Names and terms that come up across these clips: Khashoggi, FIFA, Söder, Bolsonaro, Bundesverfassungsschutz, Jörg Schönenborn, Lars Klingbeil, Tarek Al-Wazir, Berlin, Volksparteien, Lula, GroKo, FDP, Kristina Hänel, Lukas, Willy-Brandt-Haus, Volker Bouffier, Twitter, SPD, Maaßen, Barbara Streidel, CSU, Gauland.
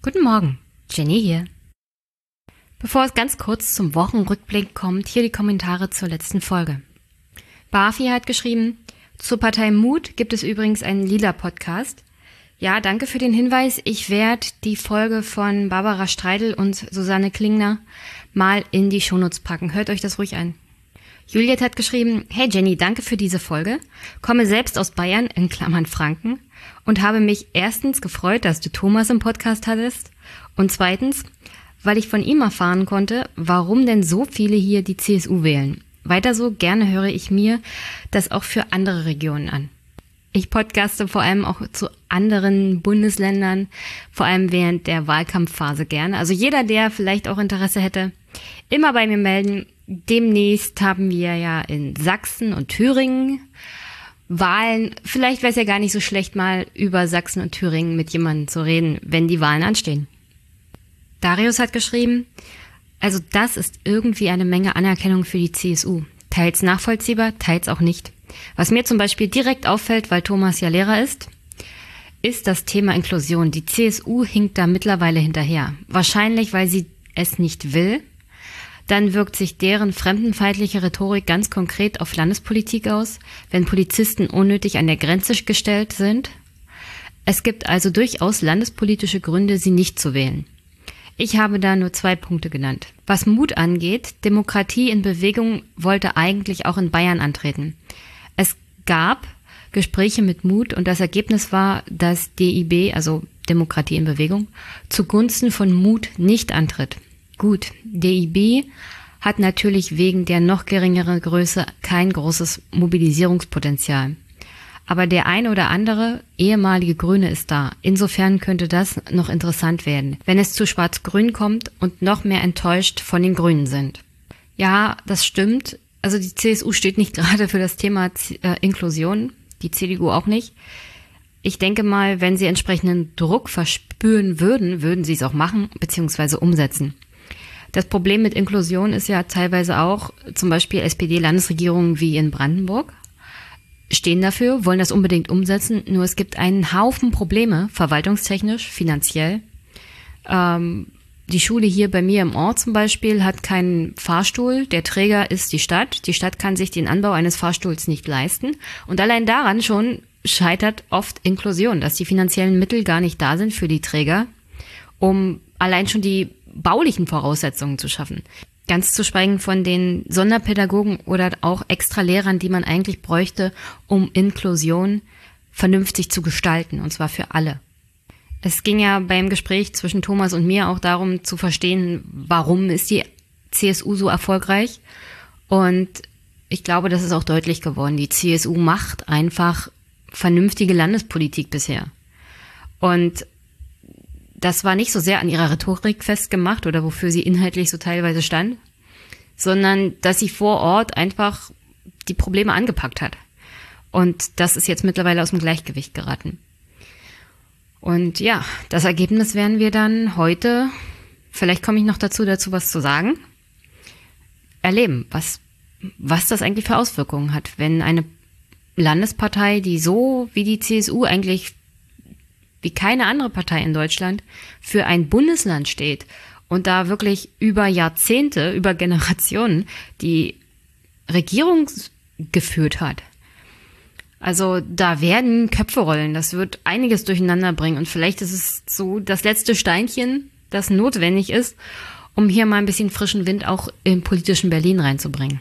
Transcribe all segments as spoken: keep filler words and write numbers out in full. Guten Morgen, Jenny hier. Bevor es ganz kurz zum Wochenrückblick kommt, hier die Kommentare zur letzten Folge. Bouffier hat geschrieben, zur Partei Mut gibt es übrigens einen Lila Podcast. Ja, danke für den Hinweis. Ich werde die Folge von Barbara Streidel und Susanne Klingner mal in die Shownotes packen. Hört euch das ruhig an. Juliet hat geschrieben, hey Jenny, danke für diese Folge. Komme selbst aus Bayern, in Klammern Franken, und habe mich erstens gefreut, dass du Thomas im Podcast hattest und zweitens, weil ich von ihm erfahren konnte, warum denn so viele hier die C S U wählen. Weiter so, gerne höre ich mir das auch für andere Regionen an. Ich podcaste vor allem auch zu anderen Bundesländern, vor allem während der Wahlkampfphase gerne. Also jeder, der vielleicht auch Interesse hätte, immer bei mir melden. Demnächst haben wir ja in Sachsen und Thüringen Wahlen. Vielleicht wäre es ja gar nicht so schlecht, mal über Sachsen und Thüringen mit jemandem zu reden, wenn die Wahlen anstehen. Darius hat geschrieben, also das ist irgendwie eine Menge Anerkennung für die C S U. Teils nachvollziehbar, teils auch nicht. Was mir zum Beispiel direkt auffällt, weil Thomas ja Lehrer ist, ist das Thema Inklusion. Die C S U hinkt da mittlerweile hinterher. Wahrscheinlich, weil sie es nicht will. Dann wirkt sich deren fremdenfeindliche Rhetorik ganz konkret auf Landespolitik aus, wenn Polizisten unnötig an der Grenze gestellt sind. Es gibt also durchaus landespolitische Gründe, sie nicht zu wählen. Ich habe da nur zwei Punkte genannt. Was Mut angeht, Demokratie in Bewegung wollte eigentlich auch in Bayern antreten. Es gab Gespräche mit Mut und das Ergebnis war, dass D I B, also Demokratie in Bewegung, zugunsten von Mut nicht antritt. Gut, D I B hat natürlich wegen der noch geringeren Größe kein großes Mobilisierungspotenzial. Aber der ein oder andere ehemalige Grüne ist da. Insofern könnte das noch interessant werden, wenn es zu Schwarz-Grün kommt und noch mehr enttäuscht von den Grünen sind. Ja, das stimmt. Also die C S U steht nicht gerade für das Thema äh, Inklusion, die C D U auch nicht. Ich denke mal, wenn sie entsprechenden Druck verspüren würden, würden sie es auch machen bzw. umsetzen. Das Problem mit Inklusion ist ja teilweise auch zum Beispiel S P D-Landesregierungen wie in Brandenburg. Stehen dafür, wollen das unbedingt umsetzen, nur es gibt einen Haufen Probleme, verwaltungstechnisch, finanziell. Ähm, die Schule hier bei mir im Ort zum Beispiel hat keinen Fahrstuhl, der Träger ist die Stadt. Die Stadt kann sich den Anbau eines Fahrstuhls nicht leisten und allein daran schon scheitert oft Inklusion, dass die finanziellen Mittel gar nicht da sind für die Träger, um allein schon die baulichen Voraussetzungen zu schaffen. Ganz zu schweigen von den Sonderpädagogen oder auch Extralehrern, die man eigentlich bräuchte, um Inklusion vernünftig zu gestalten, und zwar für alle. Es ging ja beim Gespräch zwischen Thomas und mir auch darum zu verstehen, warum ist die C S U so erfolgreich? Und ich glaube, das ist auch deutlich geworden. Die C S U macht einfach vernünftige Landespolitik bisher. Und das war nicht so sehr an ihrer Rhetorik festgemacht oder wofür sie inhaltlich so teilweise stand, sondern dass sie vor Ort einfach die Probleme angepackt hat. Und das ist jetzt mittlerweile aus dem Gleichgewicht geraten. Und ja, das Ergebnis werden wir dann heute, vielleicht komme ich noch dazu, dazu was zu sagen, erleben, was, was das eigentlich für Auswirkungen hat, wenn eine Landespartei, die so wie die C S U eigentlich wie keine andere Partei in Deutschland, für ein Bundesland steht und da wirklich über Jahrzehnte, über Generationen die Regierung geführt hat. Also da werden Köpfe rollen, das wird einiges durcheinander bringen und vielleicht ist es so das letzte Steinchen, das notwendig ist, um hier mal ein bisschen frischen Wind auch im politischen Berlin reinzubringen.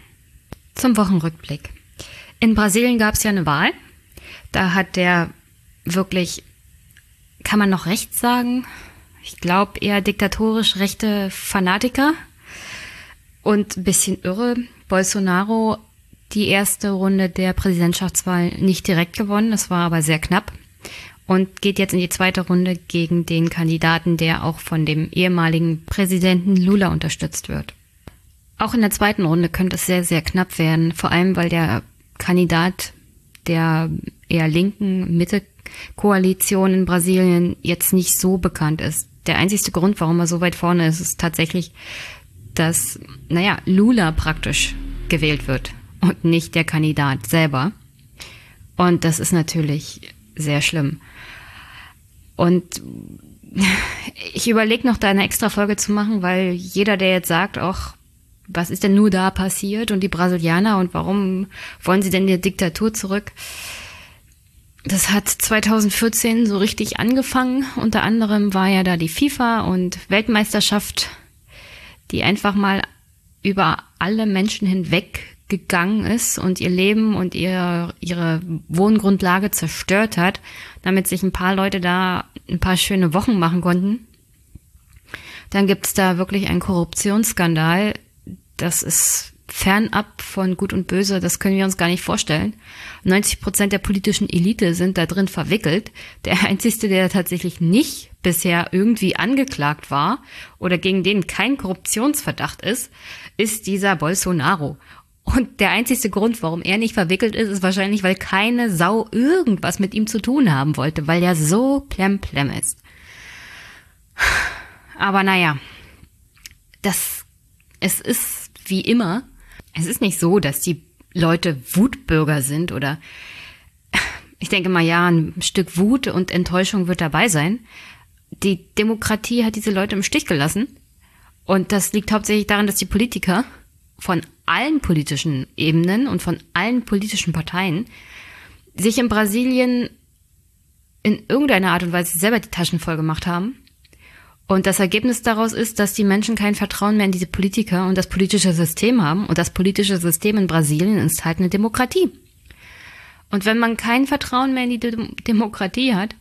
Zum Wochenrückblick. In Brasilien gab es ja eine Wahl, da hat der wirklich... Kann man noch rechts sagen? Ich glaube eher diktatorisch rechte Fanatiker und ein bisschen irre. Bolsonaro die erste Runde der Präsidentschaftswahl nicht direkt gewonnen, das war aber sehr knapp und geht jetzt in die zweite Runde gegen den Kandidaten, der auch von dem ehemaligen Präsidenten Lula unterstützt wird. Auch in der zweiten Runde könnte es sehr, sehr knapp werden, vor allem weil der Kandidat der eher linken Mitte Koalition in Brasilien jetzt nicht so bekannt ist. Der einzigste Grund, warum er so weit vorne ist, ist tatsächlich, dass, naja, Lula praktisch gewählt wird und nicht der Kandidat selber. Und das ist natürlich sehr schlimm. Und ich überlege noch, da eine extra Folge zu machen, weil jeder, der jetzt sagt, ach, was ist denn nur da passiert und die Brasilianer und warum wollen sie denn die Diktatur zurück? Das hat zweitausendvierzehn so richtig angefangen. Unter anderem war ja da die FIFA und Weltmeisterschaft, die einfach mal über alle Menschen hinweg gegangen ist und ihr Leben und ihr, ihre Wohngrundlage zerstört hat, damit sich ein paar Leute da ein paar schöne Wochen machen konnten. Dann gibt's da wirklich einen Korruptionsskandal. Das ist fernab von Gut und Böse, das können wir uns gar nicht vorstellen. neunzig Prozent der politischen Elite sind da drin verwickelt. Der Einzige, der tatsächlich nicht bisher irgendwie angeklagt war oder gegen den kein Korruptionsverdacht ist, ist dieser Bolsonaro. Und der einzigste Grund, warum er nicht verwickelt ist, ist wahrscheinlich, weil keine Sau irgendwas mit ihm zu tun haben wollte, weil er so plemplem ist. Aber naja, das, es ist wie immer. Es ist nicht so, dass die Leute Wutbürger sind oder ich denke mal, ja, ein Stück Wut und Enttäuschung wird dabei sein. Die Demokratie hat diese Leute im Stich gelassen und das liegt hauptsächlich daran, dass die Politiker von allen politischen Ebenen und von allen politischen Parteien sich in Brasilien in irgendeiner Art und Weise selber die Taschen voll gemacht haben. Und das Ergebnis daraus ist, dass die Menschen kein Vertrauen mehr in diese Politiker und das politische System haben. Und das politische System in Brasilien ist halt eine Demokratie. Und wenn man kein Vertrauen mehr in die De- Demokratie hat,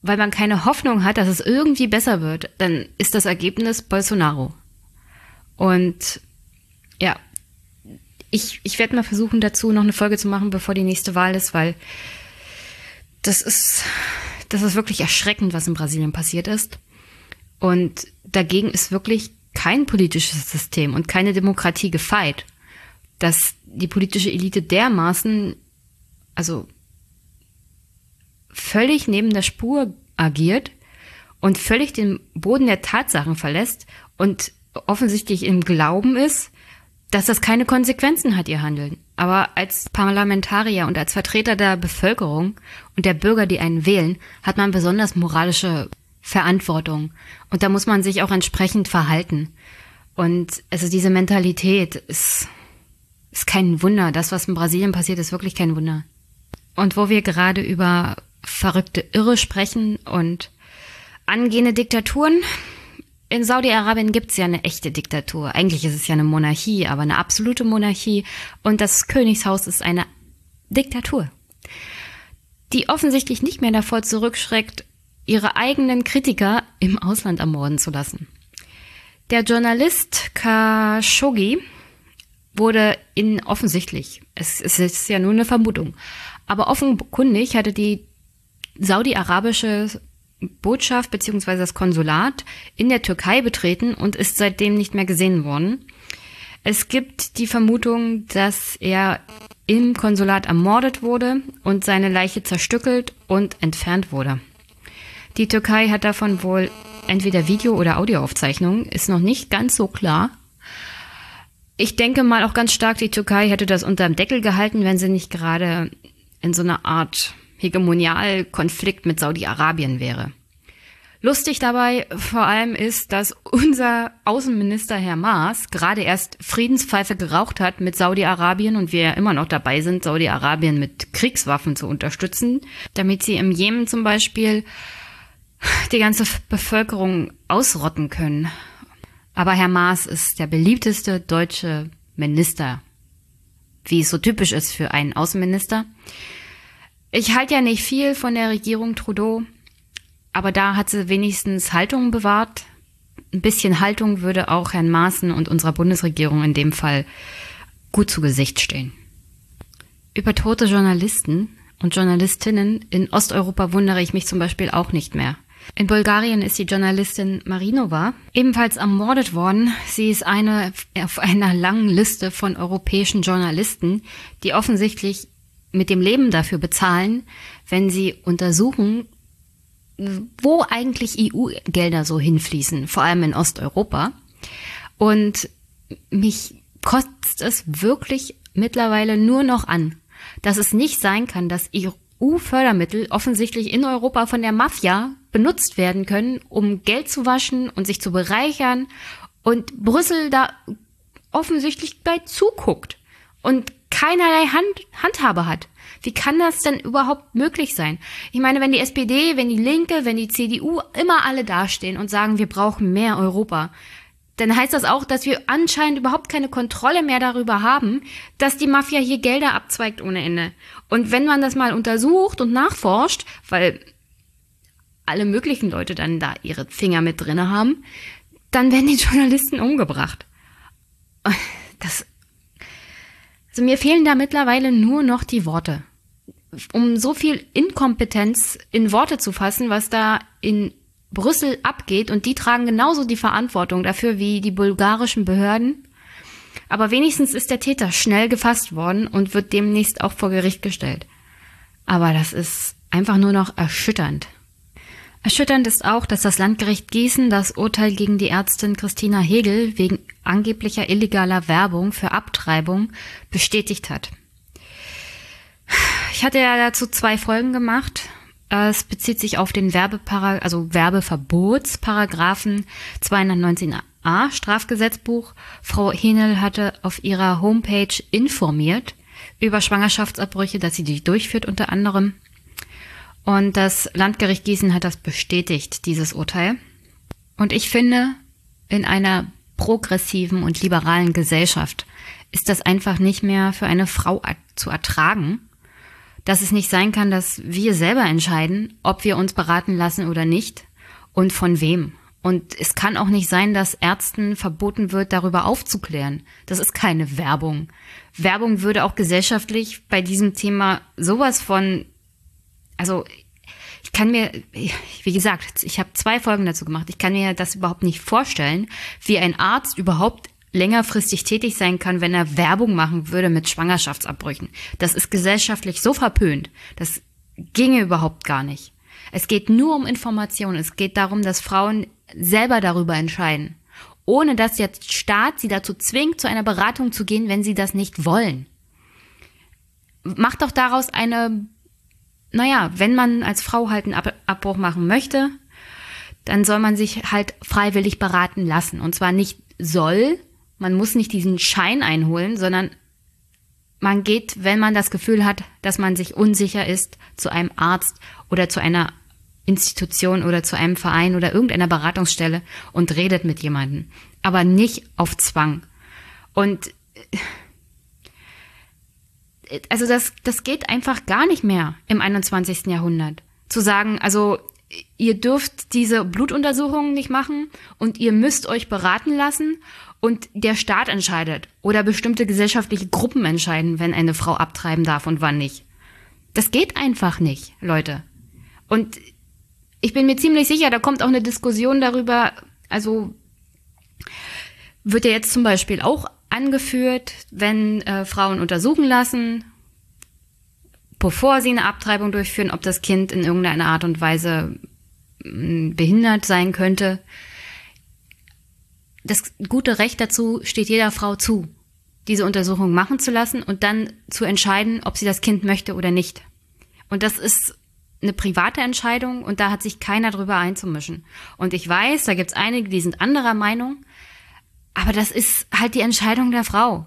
weil man keine Hoffnung hat, dass es irgendwie besser wird, dann ist das Ergebnis Bolsonaro. Und ja, ich, ich werde mal versuchen, dazu noch eine Folge zu machen, bevor die nächste Wahl ist, weil das ist, das ist wirklich erschreckend, was in Brasilien passiert ist. Und dagegen ist wirklich kein politisches System und keine Demokratie gefeit, dass die politische Elite dermaßen, also völlig neben der Spur agiert und völlig den Boden der Tatsachen verlässt und offensichtlich im Glauben ist, dass das keine Konsequenzen hat, ihr Handeln. Aber als Parlamentarier und als Vertreter der Bevölkerung und der Bürger, die einen wählen, hat man besonders moralische Verantwortung. Und da muss man sich auch entsprechend verhalten. Und also diese Mentalität ist, ist kein Wunder. Das, was in Brasilien passiert, ist wirklich kein Wunder. Und wo wir gerade über verrückte Irre sprechen und angehende Diktaturen, in Saudi-Arabien gibt es ja eine echte Diktatur. Eigentlich ist es ja eine Monarchie, aber eine absolute Monarchie. Und das Königshaus ist eine Diktatur, die offensichtlich nicht mehr davor zurückschreckt, ihre eigenen Kritiker im Ausland ermorden zu lassen. Der Journalist Khashoggi wurde in offensichtlich, es ist ja nur eine Vermutung, aber offenkundig hatte die saudi-arabische Botschaft bzw. das Konsulat in der Türkei betreten und ist seitdem nicht mehr gesehen worden. Es gibt die Vermutung, dass er im Konsulat ermordet wurde und seine Leiche zerstückelt und entfernt wurde. Die Türkei hat davon wohl entweder Video- oder Audioaufzeichnungen, ist noch nicht ganz so klar. Ich denke mal auch ganz stark, die Türkei hätte das unterm Deckel gehalten, wenn sie nicht gerade in so einer Art Hegemonialkonflikt mit Saudi-Arabien wäre. Lustig dabei vor allem ist, dass unser Außenminister Herr Maas gerade erst Friedenspfeife geraucht hat mit Saudi-Arabien und wir immer noch dabei sind, Saudi-Arabien mit Kriegswaffen zu unterstützen, damit sie im Jemen zum Beispiel die ganze Bevölkerung ausrotten können. Aber Herr Maas ist der beliebteste deutsche Minister, wie es so typisch ist für einen Außenminister. Ich halte ja nicht viel von der Regierung Trudeau, aber da hat sie wenigstens Haltung bewahrt. Ein bisschen Haltung würde auch Herrn Maaßen und unserer Bundesregierung in dem Fall gut zu Gesicht stehen. Über tote Journalisten und Journalistinnen in Osteuropa wundere ich mich zum Beispiel auch nicht mehr. In Bulgarien ist die Journalistin Marinova ebenfalls ermordet worden. Sie ist eine auf einer langen Liste von europäischen Journalisten, die offensichtlich mit dem Leben dafür bezahlen, wenn sie untersuchen, wo eigentlich E U-Gelder so hinfließen, vor allem in Osteuropa. Und mich kotzt es wirklich mittlerweile nur noch an, dass es nicht sein kann, dass E U-Fördermittel offensichtlich in Europa von der Mafia benutzt werden können, um Geld zu waschen und sich zu bereichern und Brüssel da offensichtlich bei zuguckt und keinerlei Hand, Handhabe hat. Wie kann das denn überhaupt möglich sein? Ich meine, wenn die S P D, wenn die Linke, wenn die C D U immer alle dastehen und sagen, wir brauchen mehr Europa, dann heißt das auch, dass wir anscheinend überhaupt keine Kontrolle mehr darüber haben, dass die Mafia hier Gelder abzweigt ohne Ende. Und wenn man das mal untersucht und nachforscht, weil alle möglichen Leute dann da ihre Finger mit drin haben, dann werden die Journalisten umgebracht. Das, also mir fehlen da mittlerweile nur noch die Worte, um so viel Inkompetenz in Worte zu fassen, was da in Brüssel abgeht, und die tragen genauso die Verantwortung dafür wie die bulgarischen Behörden. Aber wenigstens ist der Täter schnell gefasst worden und wird demnächst auch vor Gericht gestellt. Aber das ist einfach nur noch erschütternd. Erschütternd ist auch, dass das Landgericht Gießen das Urteil gegen die Ärztin Kristina Hänel wegen angeblicher illegaler Werbung für Abtreibung bestätigt hat. Ich hatte ja dazu zwei Folgen gemacht. Es bezieht sich auf den Werbepara- also Werbeverbotsparagraphen zweihundertneunzehn a Strafgesetzbuch. Frau Hänel hatte auf ihrer Homepage informiert über Schwangerschaftsabbrüche, dass sie die durchführt unter anderem. Und das Landgericht Gießen hat das bestätigt, dieses Urteil. Und ich finde, in einer progressiven und liberalen Gesellschaft ist das einfach nicht mehr für eine Frau zu ertragen, dass es nicht sein kann, dass wir selber entscheiden, ob wir uns beraten lassen oder nicht und von wem. Und es kann auch nicht sein, dass Ärzten verboten wird, darüber aufzuklären. Das ist keine Werbung. Werbung würde auch gesellschaftlich bei diesem Thema sowas von, also ich kann mir, wie gesagt, ich habe zwei Folgen dazu gemacht. Ich kann mir das überhaupt nicht vorstellen, wie ein Arzt überhaupt längerfristig tätig sein kann, wenn er Werbung machen würde mit Schwangerschaftsabbrüchen. Das ist gesellschaftlich so verpönt. Das ginge überhaupt gar nicht. Es geht nur um Information. Es geht darum, dass Frauen selber darüber entscheiden, ohne dass der Staat sie dazu zwingt, zu einer Beratung zu gehen, wenn sie das nicht wollen. Macht doch daraus eine, naja, wenn man als Frau halt einen Abbruch machen möchte, dann soll man sich halt freiwillig beraten lassen. Und zwar nicht soll, man muss nicht diesen Schein einholen, sondern man geht, wenn man das Gefühl hat, dass man sich unsicher ist, zu einem Arzt oder zu einer Institution oder zu einem Verein oder irgendeiner Beratungsstelle und redet mit jemandem, aber nicht auf Zwang. Und also das, das geht einfach gar nicht mehr im einundzwanzigsten. Jahrhundert. Zu sagen, also ihr dürft diese Blutuntersuchungen nicht machen und ihr müsst euch beraten lassen und der Staat entscheidet oder bestimmte gesellschaftliche Gruppen entscheiden, wenn eine Frau abtreiben darf und wann nicht. Das geht einfach nicht, Leute. Und ich bin mir ziemlich sicher, da kommt auch eine Diskussion darüber, also wird ja jetzt zum Beispiel auch angeführt, wenn äh, Frauen untersuchen lassen, bevor sie eine Abtreibung durchführen, ob das Kind in irgendeiner Art und Weise behindert sein könnte. Das gute Recht dazu steht jeder Frau zu, diese Untersuchung machen zu lassen und dann zu entscheiden, ob sie das Kind möchte oder nicht. Und das ist eine private Entscheidung und da hat sich keiner drüber einzumischen. Und ich weiß, da gibt es einige, die sind anderer Meinung, aber das ist halt die Entscheidung der Frau.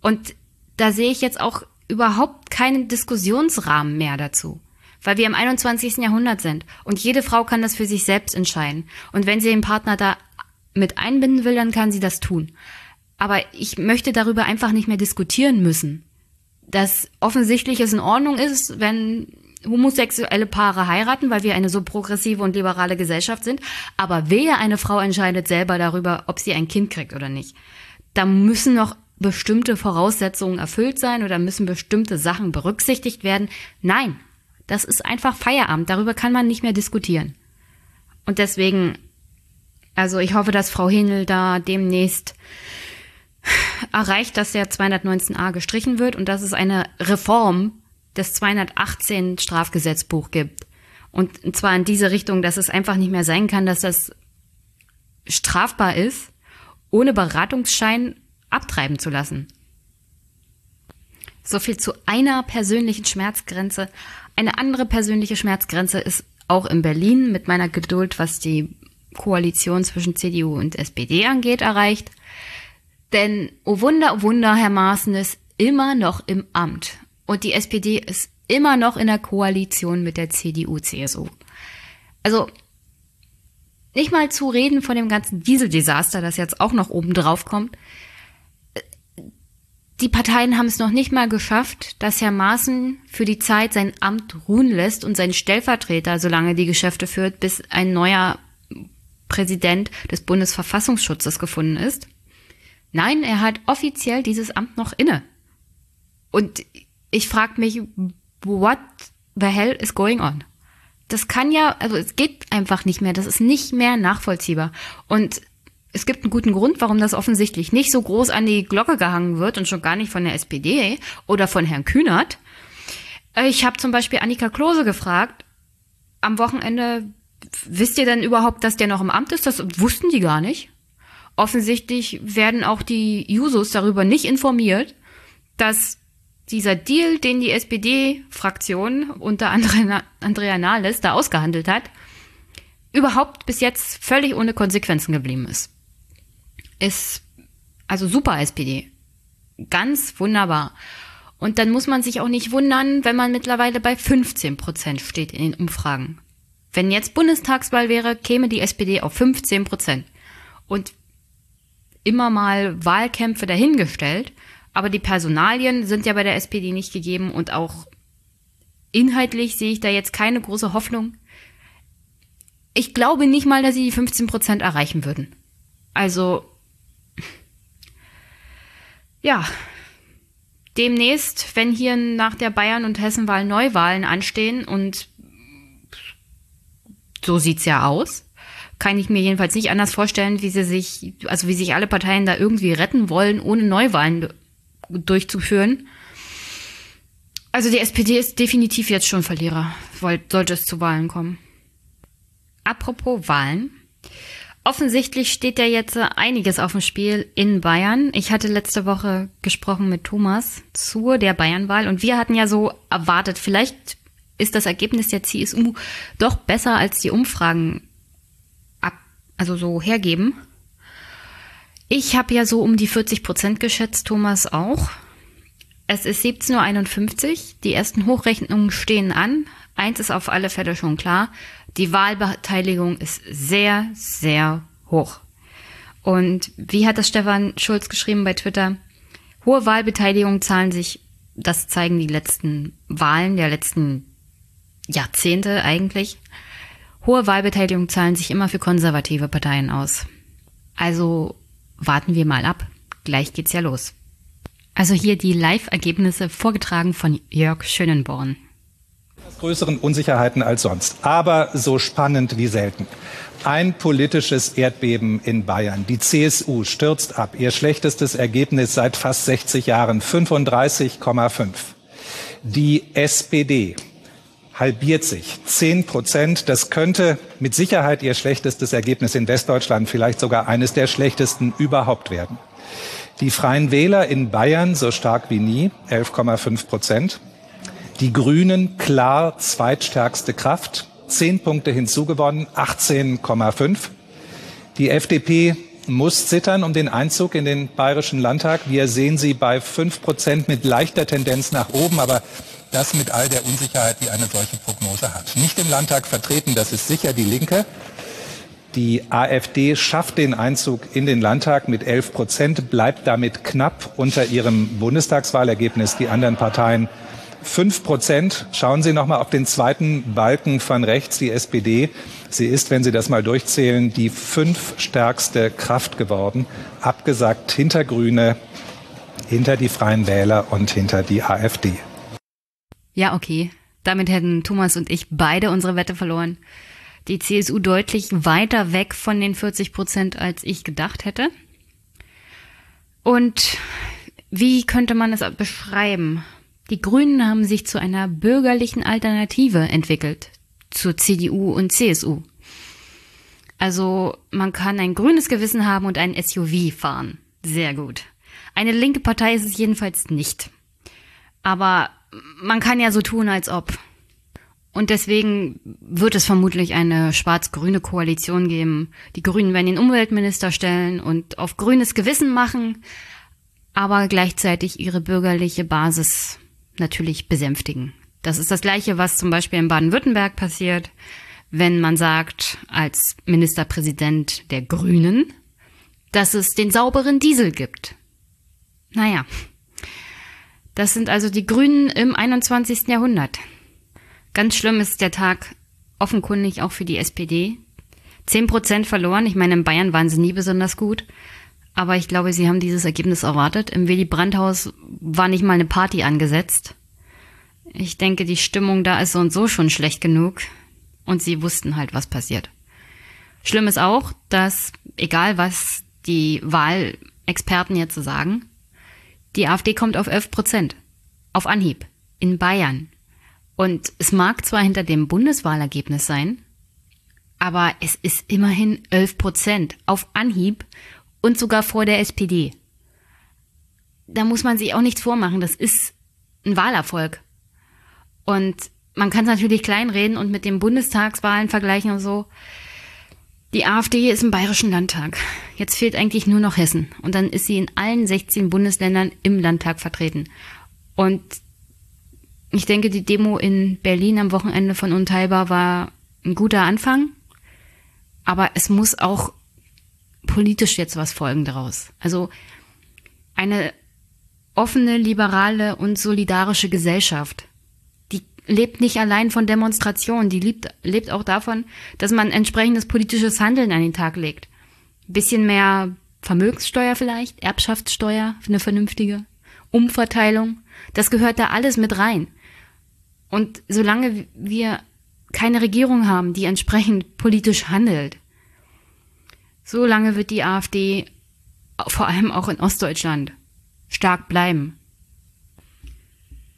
Und da sehe ich jetzt auch überhaupt keinen Diskussionsrahmen mehr dazu, weil wir im einundzwanzigsten. Jahrhundert sind und jede Frau kann das für sich selbst entscheiden. Und wenn sie den Partner da mit einbinden will, dann kann sie das tun. Aber ich möchte darüber einfach nicht mehr diskutieren müssen, dass offensichtlich es in Ordnung ist, wenn homosexuelle Paare heiraten, weil wir eine so progressive und liberale Gesellschaft sind. Aber wehe, eine Frau entscheidet selber darüber, ob sie ein Kind kriegt oder nicht. Da müssen noch bestimmte Voraussetzungen erfüllt sein oder müssen bestimmte Sachen berücksichtigt werden. Nein, das ist einfach Feierabend. Darüber kann man nicht mehr diskutieren. Und deswegen, also ich hoffe, dass Frau Hänel da demnächst erreicht, dass der zweihundertneunzehn a gestrichen wird und dass es eine Reform des zweihundertachtzehn Strafgesetzbuch gibt. Und zwar in diese Richtung, dass es einfach nicht mehr sein kann, dass das strafbar ist, ohne Beratungsschein abtreiben zu lassen. So viel zu einer persönlichen Schmerzgrenze. Eine andere persönliche Schmerzgrenze ist auch in Berlin mit meiner Geduld, was die Koalition zwischen C D U und S P D angeht, erreicht. Denn, oh Wunder, oh Wunder, Herr Maaßen ist immer noch im Amt. Und die S P D ist immer noch in der Koalition mit der C D U C S U. Also, nicht mal zu reden von dem ganzen Dieseldesaster, das jetzt auch noch oben drauf kommt. Die Parteien haben es noch nicht mal geschafft, dass Herr Maaßen für die Zeit sein Amt ruhen lässt und seinen Stellvertreter, solange die Geschäfte führt, bis ein neuer Präsident des Bundesverfassungsschutzes gefunden ist. Nein, er hat offiziell dieses Amt noch inne. Und ich frage mich, what the hell is going on? Das kann ja, also es geht einfach nicht mehr. Das ist nicht mehr nachvollziehbar. Und es gibt einen guten Grund, warum das offensichtlich nicht so groß an die Glocke gehangen wird und schon gar nicht von der S P D oder von Herrn Kühnert. Ich habe zum Beispiel Annika Klose gefragt, am Wochenende, wisst ihr denn überhaupt, dass der noch im Amt ist? Das wussten die gar nicht. Offensichtlich werden auch die Jusos darüber nicht informiert, dass dieser Deal, den die S P D-Fraktion unter Andrea Nahles da ausgehandelt hat, überhaupt bis jetzt völlig ohne Konsequenzen geblieben ist. Ist also super S P D. Ganz wunderbar. Und dann muss man sich auch nicht wundern, wenn man mittlerweile bei fünfzehn Prozent steht in den Umfragen. Wenn jetzt Bundestagswahl wäre, käme die S P D auf fünfzehn Prozent. Und immer mal Wahlkämpfe dahingestellt, aber die Personalien sind ja bei der S P D nicht gegeben und auch inhaltlich sehe ich da jetzt keine große Hoffnung. Ich glaube nicht mal, dass sie die fünfzehn Prozent erreichen würden. Also, ja, demnächst, wenn hier nach der Bayern- und Hessenwahl Neuwahlen anstehen und so sieht's ja aus, kann ich mir jedenfalls nicht anders vorstellen, wie sie sich, also wie sich alle Parteien da irgendwie retten wollen, ohne Neuwahlen durchzuführen. Also die S P D ist definitiv jetzt schon Verlierer, sollte es zu Wahlen kommen. Apropos Wahlen. Offensichtlich steht ja jetzt einiges auf dem Spiel in Bayern. Ich hatte letzte Woche gesprochen mit Thomas zu der Bayernwahl und wir hatten ja so erwartet, vielleicht ist das Ergebnis der C S U doch besser als die Umfragen ab, also so hergeben. Ich habe ja so um die vierzig Prozent geschätzt, Thomas auch. Es ist siebzehn Uhr einundfünfzig, die ersten Hochrechnungen stehen an. Eins ist auf alle Fälle schon klar, die Wahlbeteiligung ist sehr, sehr hoch. Und wie hat das Stefan Schulz geschrieben bei Twitter? Hohe Wahlbeteiligung zahlen sich, das zeigen die letzten Wahlen der letzten Jahrzehnte eigentlich. Hohe Wahlbeteiligung zahlen sich immer für konservative Parteien aus. Also warten wir mal ab, gleich geht's ja los. Also hier die Live-Ergebnisse, vorgetragen von Jörg Schönenborn. Größeren Unsicherheiten als sonst, aber so spannend wie selten. Ein politisches Erdbeben in Bayern. Die C S U stürzt ab. Ihr schlechtestes Ergebnis seit fast sechzig Jahren, fünfunddreißig Komma fünf. Die S P D halbiert sich, zehn Prozent. Das könnte mit Sicherheit ihr schlechtestes Ergebnis in Westdeutschland, vielleicht sogar eines der schlechtesten überhaupt werden. Die Freien Wähler in Bayern so stark wie nie, elf Komma fünf Prozent. Die Grünen klar zweitstärkste Kraft, zehn Punkte hinzugewonnen, achtzehn Komma fünf. Die F D P muss zittern um den Einzug in den Bayerischen Landtag. Wir sehen sie bei fünf Prozent mit leichter Tendenz nach oben, aber das mit all der Unsicherheit, die eine solche Prognose hat. Nicht im Landtag vertreten, das ist sicher die Linke. Die AfD schafft den Einzug in den Landtag mit elf Prozent, bleibt damit knapp unter ihrem Bundestagswahlergebnis. Die anderen Parteien fünf Prozent. Schauen Sie noch mal auf den zweiten Balken von rechts, die S P D. Sie ist, wenn Sie das mal durchzählen, die fünftstärkste Kraft geworden. Abgesagt hinter Grüne, hinter die Freien Wähler und hinter die AfD. Ja, okay. Damit hätten Thomas und ich beide unsere Wette verloren. Die C S U deutlich weiter weg von den vierzig Prozent, als ich gedacht hätte. Und wie könnte man es beschreiben? Die Grünen haben sich zu einer bürgerlichen Alternative entwickelt, zur C D U und C S U. Also man kann ein grünes Gewissen haben und ein S U V fahren. Sehr gut. Eine linke Partei ist es jedenfalls nicht. Aber man kann ja so tun, als ob. Und deswegen wird es vermutlich eine schwarz-grüne Koalition geben. Die Grünen werden den Umweltminister stellen und auf grünes Gewissen machen, aber gleichzeitig ihre bürgerliche Basis natürlich besänftigen. Das ist das Gleiche, was zum Beispiel in Baden-Württemberg passiert, wenn man sagt, als Ministerpräsident der Grünen, dass es den sauberen Diesel gibt. Naja, das sind also die Grünen im einundzwanzigsten Jahrhundert. Ganz schlimm ist der Tag offenkundig auch für die S P D. zehn Prozent verloren. Ich meine, in Bayern waren sie nie besonders gut. Aber ich glaube, sie haben dieses Ergebnis erwartet. Im Willy-Brandt-Haus war nicht mal eine Party angesetzt. Ich denke, die Stimmung da ist so und so schon schlecht genug. Und sie wussten halt, was passiert. Schlimm ist auch, dass, egal was die Wahlexperten jetzt so sagen, die AfD kommt auf elf Prozent. Auf Anhieb. In Bayern. Und es mag zwar hinter dem Bundeswahlergebnis sein, aber es ist immerhin elf Prozent. Auf Anhieb. Und sogar vor der S P D. Da muss man sich auch nichts vormachen. Das ist ein Wahlerfolg. Und man kann es natürlich kleinreden und mit den Bundestagswahlen vergleichen und so. Die AfD ist im Bayerischen Landtag. Jetzt fehlt eigentlich nur noch Hessen. Und dann ist sie in allen sechzehn Bundesländern im Landtag vertreten. Und ich denke, die Demo in Berlin am Wochenende von Unteilbar war ein guter Anfang. Aber es muss auch politisch jetzt was folgen daraus. Also eine offene, liberale und solidarische Gesellschaft, die lebt nicht allein von Demonstrationen, die lebt, lebt auch davon, dass man entsprechendes politisches Handeln an den Tag legt. Ein bisschen mehr Vermögenssteuer vielleicht, Erbschaftssteuer, eine vernünftige Umverteilung, das gehört da alles mit rein. Und solange wir keine Regierung haben, die entsprechend politisch handelt, so lange wird die AfD vor allem auch in Ostdeutschland stark bleiben.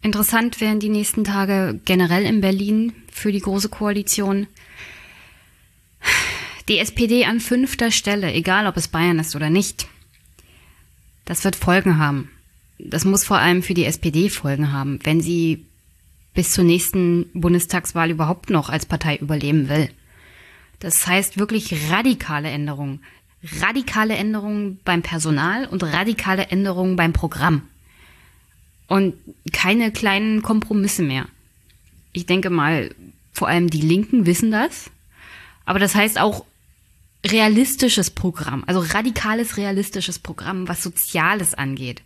Interessant werden die nächsten Tage generell in Berlin für die Große Koalition. Die S P D an fünfter Stelle, egal ob es Bayern ist oder nicht, das wird Folgen haben. Das muss vor allem für die S P D Folgen haben, wenn sie bis zur nächsten Bundestagswahl überhaupt noch als Partei überleben will. Das heißt wirklich radikale Änderungen. Radikale Änderungen beim Personal und radikale Änderungen beim Programm. Und keine kleinen Kompromisse mehr. Ich denke mal, vor allem die Linken wissen das. Aber das heißt auch realistisches Programm. Also radikales, realistisches Programm, was Soziales angeht.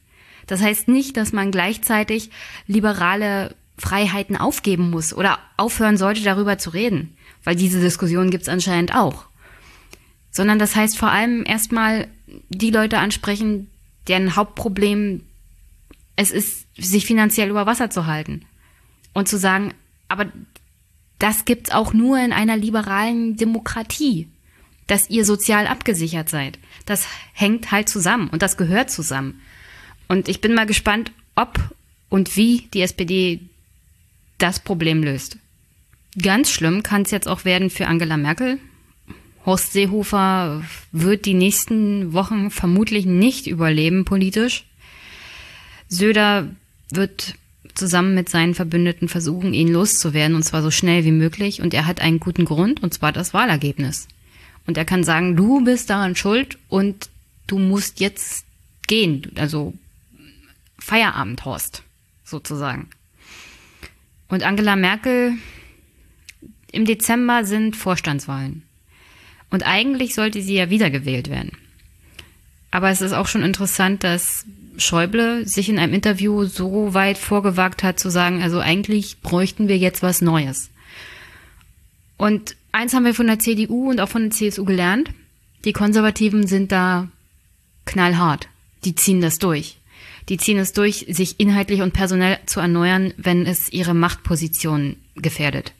Das heißt nicht, dass man gleichzeitig liberale Freiheiten aufgeben muss oder aufhören sollte, darüber zu reden. Weil diese Diskussion gibt's anscheinend auch. Sondern das heißt vor allem erstmal die Leute ansprechen, deren Hauptproblem es ist, sich finanziell über Wasser zu halten. Und zu sagen, aber das gibt's auch nur in einer liberalen Demokratie, dass ihr sozial abgesichert seid. Das hängt halt zusammen und das gehört zusammen. Und ich bin mal gespannt, ob und wie die S P D das Problem löst. Ganz schlimm kann es jetzt auch werden für Angela Merkel. Horst Seehofer wird die nächsten Wochen vermutlich nicht überleben politisch. Söder wird zusammen mit seinen Verbündeten versuchen, ihn loszuwerden, und zwar so schnell wie möglich. Und er hat einen guten Grund, und zwar das Wahlergebnis. Und er kann sagen, du bist daran schuld und du musst jetzt gehen. Also Feierabend, Horst, sozusagen. Und Angela Merkel... Im Dezember sind Vorstandswahlen. Und eigentlich sollte sie ja wiedergewählt werden. Aber es ist auch schon interessant, dass Schäuble sich in einem Interview so weit vorgewagt hat zu sagen, also eigentlich bräuchten wir jetzt was Neues. Und eins haben wir von der C D U und auch von der C S U gelernt. Die Konservativen sind da knallhart. Die ziehen das durch. Die ziehen es durch, sich inhaltlich und personell zu erneuern, wenn es ihre Machtposition gefährdet.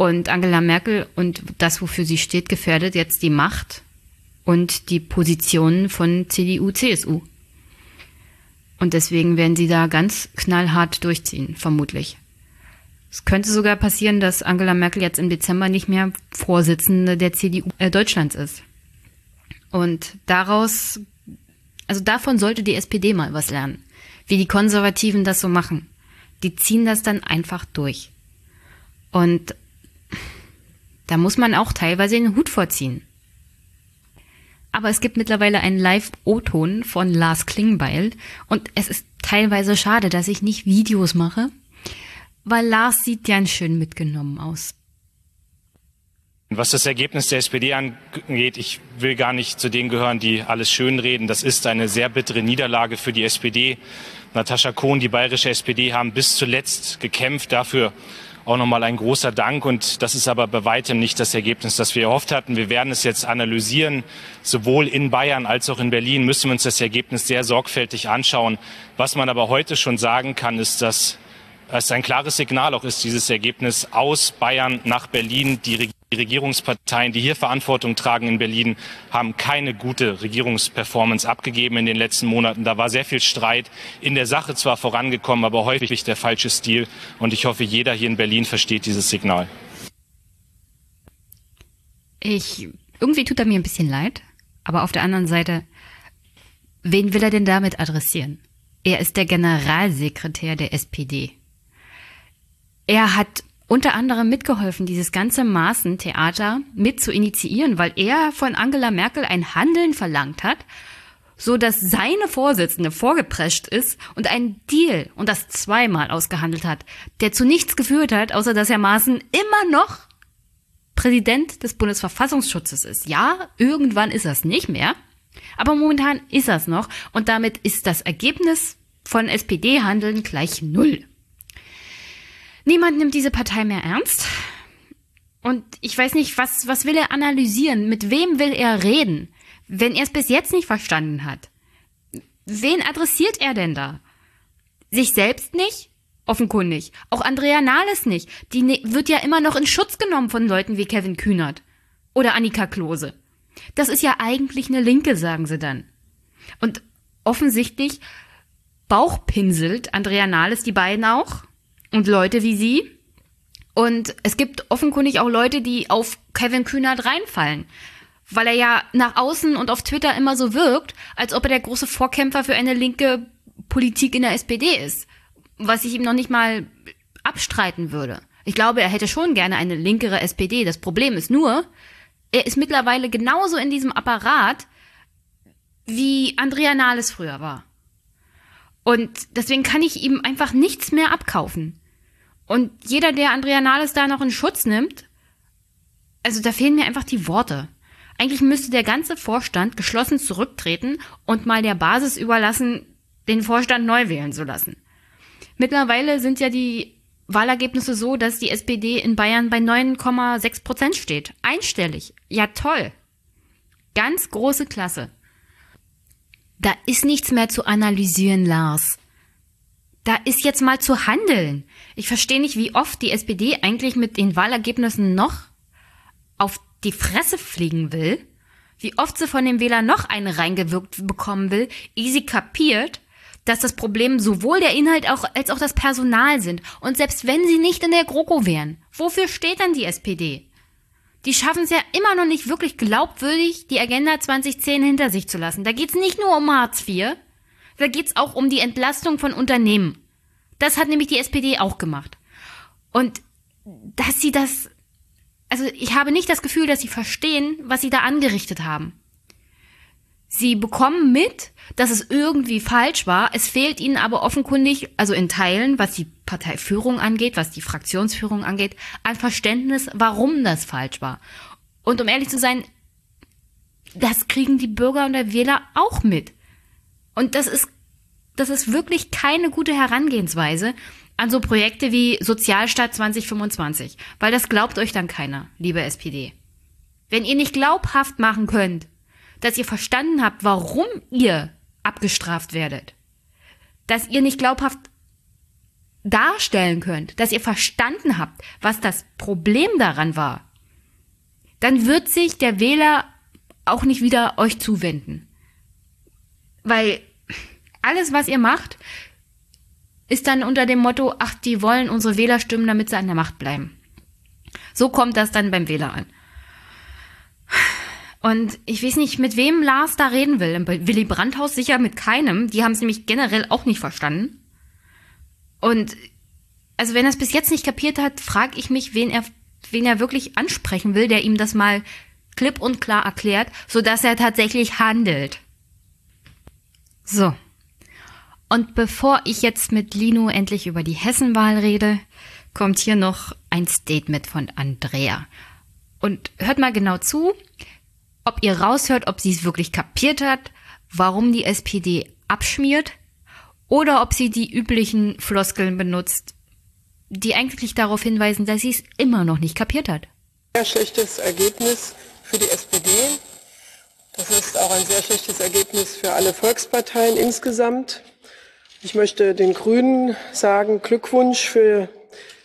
Und Angela Merkel und das, wofür sie steht, gefährdet jetzt die Macht und die Positionen von C D U, C S U. Und deswegen werden sie da ganz knallhart durchziehen, vermutlich. Es könnte sogar passieren, dass Angela Merkel jetzt im Dezember nicht mehr Vorsitzende der C D U äh, Deutschlands ist. Und daraus, also davon sollte die S P D mal was lernen, wie die Konservativen das so machen. Die ziehen das dann einfach durch. Und da muss man auch teilweise den Hut vorziehen. Aber es gibt mittlerweile einen Live-O-Ton von Lars Klingbeil und es ist teilweise schade, dass ich nicht Videos mache, weil Lars sieht ganz schön mitgenommen aus. Was das Ergebnis der S P D angeht, ich will gar nicht zu denen gehören, die alles schönreden. Das ist eine sehr bittere Niederlage für die S P D. Natascha Kohnen, die bayerische S P D, haben bis zuletzt gekämpft. Dafür auch nochmal ein großer Dank. Und das ist aber bei weitem nicht das Ergebnis, das wir erhofft hatten. Wir werden es jetzt analysieren. Sowohl in Bayern als auch in Berlin müssen wir uns das Ergebnis sehr sorgfältig anschauen. Was man aber heute schon sagen kann, ist, dass es ein klares Signal auch ist, dieses Ergebnis aus Bayern nach Berlin. Die Regierung Die Regierungsparteien, die hier Verantwortung tragen in Berlin, haben keine gute Regierungsperformance abgegeben in den letzten Monaten. Da war sehr viel Streit in der Sache zwar vorangekommen, aber häufig der falsche Stil. Und ich hoffe, jeder hier in Berlin versteht dieses Signal. Ich, irgendwie tut er mir ein bisschen leid, aber auf der anderen Seite, wen will er denn damit adressieren? Er ist der Generalsekretär der S P D. Er hat unter anderem mitgeholfen, dieses ganze Maßen-Theater mit zu initiieren, weil er von Angela Merkel ein Handeln verlangt hat, so dass seine Vorsitzende vorgeprescht ist und einen Deal, und das zweimal ausgehandelt hat, der zu nichts geführt hat, außer dass Herr Maaßen immer noch Präsident des Bundesverfassungsschutzes ist. Ja, irgendwann ist er es nicht mehr, aber momentan ist er es noch und damit ist das Ergebnis von S P D-Handeln gleich null. Niemand nimmt diese Partei mehr ernst und ich weiß nicht, was, was will er analysieren, mit wem will er reden, wenn er es bis jetzt nicht verstanden hat. Wen adressiert er denn da? Sich selbst nicht? Offenkundig. Auch Andrea Nahles nicht. Die ne- wird ja immer noch in Schutz genommen von Leuten wie Kevin Kühnert oder Annika Klose. Das ist ja eigentlich eine Linke, sagen sie dann. Und offensichtlich bauchpinselt Andrea Nahles die beiden auch. Und Leute wie sie. Und es gibt offenkundig auch Leute, die auf Kevin Kühnert reinfallen. Weil er ja nach außen und auf Twitter immer so wirkt, als ob er der große Vorkämpfer für eine linke Politik in der S P D ist. Was ich ihm noch nicht mal abstreiten würde. Ich glaube, er hätte schon gerne eine linkere S P D. Das Problem ist nur, er ist mittlerweile genauso in diesem Apparat, wie Andrea Nahles früher war. Und deswegen kann ich ihm einfach nichts mehr abkaufen. Und jeder, der Andrea Nahles da noch in Schutz nimmt, also da fehlen mir einfach die Worte. Eigentlich müsste der ganze Vorstand geschlossen zurücktreten und mal der Basis überlassen, den Vorstand neu wählen zu lassen. Mittlerweile sind ja die Wahlergebnisse so, dass die S P D in Bayern bei neun Komma sechs Prozent steht. Einstellig. Ja, toll. Ganz große Klasse. Da ist nichts mehr zu analysieren, Lars. Da ist jetzt mal zu handeln. Ich verstehe nicht, wie oft die S P D eigentlich mit den Wahlergebnissen noch auf die Fresse fliegen will, wie oft sie von dem Wähler noch eine reingewirkt bekommen will, easy kapiert, dass das Problem sowohl der Inhalt auch, als auch das Personal sind. Und selbst wenn sie nicht in der GroKo wären, wofür steht dann die S P D? Die schaffen es ja immer noch nicht wirklich glaubwürdig, die Agenda zwanzig zehn hinter sich zu lassen. Da geht's nicht nur um Hartz vier, da geht's auch um die Entlastung von Unternehmen. Das hat nämlich die S P D auch gemacht. Und dass sie das, also ich habe nicht das Gefühl, dass sie verstehen, was sie da angerichtet haben. Sie bekommen mit, dass es irgendwie falsch war. Es fehlt ihnen aber offenkundig, also in Teilen, was die Parteiführung angeht, was die Fraktionsführung angeht, an Verständnis, warum das falsch war. Und um ehrlich zu sein, das kriegen die Bürger und der Wähler auch mit. Und das ist, das ist wirklich keine gute Herangehensweise an so Projekte wie Sozialstaat zwanzig fünfundzwanzig. Weil das glaubt euch dann keiner, liebe S P D. Wenn ihr nicht glaubhaft machen könnt, dass ihr verstanden habt, warum ihr abgestraft werdet, dass ihr nicht glaubhaft darstellen könnt, dass ihr verstanden habt, was das Problem daran war, dann wird sich der Wähler auch nicht wieder euch zuwenden. Weil alles, was ihr macht, ist dann unter dem Motto, ach, die wollen unsere Wähler stimmen, damit sie an der Macht bleiben. So kommt das dann beim Wähler an. Und ich weiß nicht, mit wem Lars da reden will. Im Willy Brandt-Haus sicher mit keinem. Die haben es nämlich generell auch nicht verstanden. Und also wenn er es bis jetzt nicht kapiert hat, frage ich mich, wen er, wen er wirklich ansprechen will, der ihm das mal klipp und klar erklärt, sodass er tatsächlich handelt. So. Und bevor ich jetzt mit Lino endlich über die Hessenwahl rede, kommt hier noch ein Statement von Andrea. Und hört mal genau zu, ob ihr raushört, ob sie es wirklich kapiert hat, warum die S P D abschmiert oder ob sie die üblichen Floskeln benutzt, die eigentlich darauf hinweisen, dass sie es immer noch nicht kapiert hat. Ein sehr schlechtes Ergebnis für die S P D. Das ist auch ein sehr schlechtes Ergebnis für alle Volksparteien insgesamt. Ich möchte den Grünen sagen, Glückwunsch für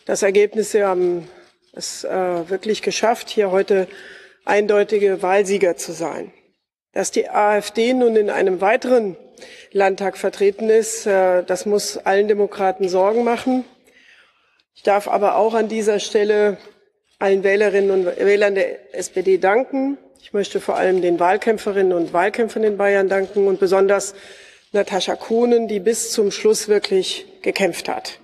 das Ergebnis. Sie haben es äh, wirklich geschafft, hier heute eindeutige Wahlsieger zu sein. Dass die AfD nun in einem weiteren Landtag vertreten ist, äh, das muss allen Demokraten Sorgen machen. Ich darf aber auch an dieser Stelle allen Wählerinnen und Wählern der S P D danken. Ich möchte vor allem den Wahlkämpferinnen und Wahlkämpfern in Bayern danken und besonders Natascha Kohnen, die bis zum Schluss wirklich gekämpft hat.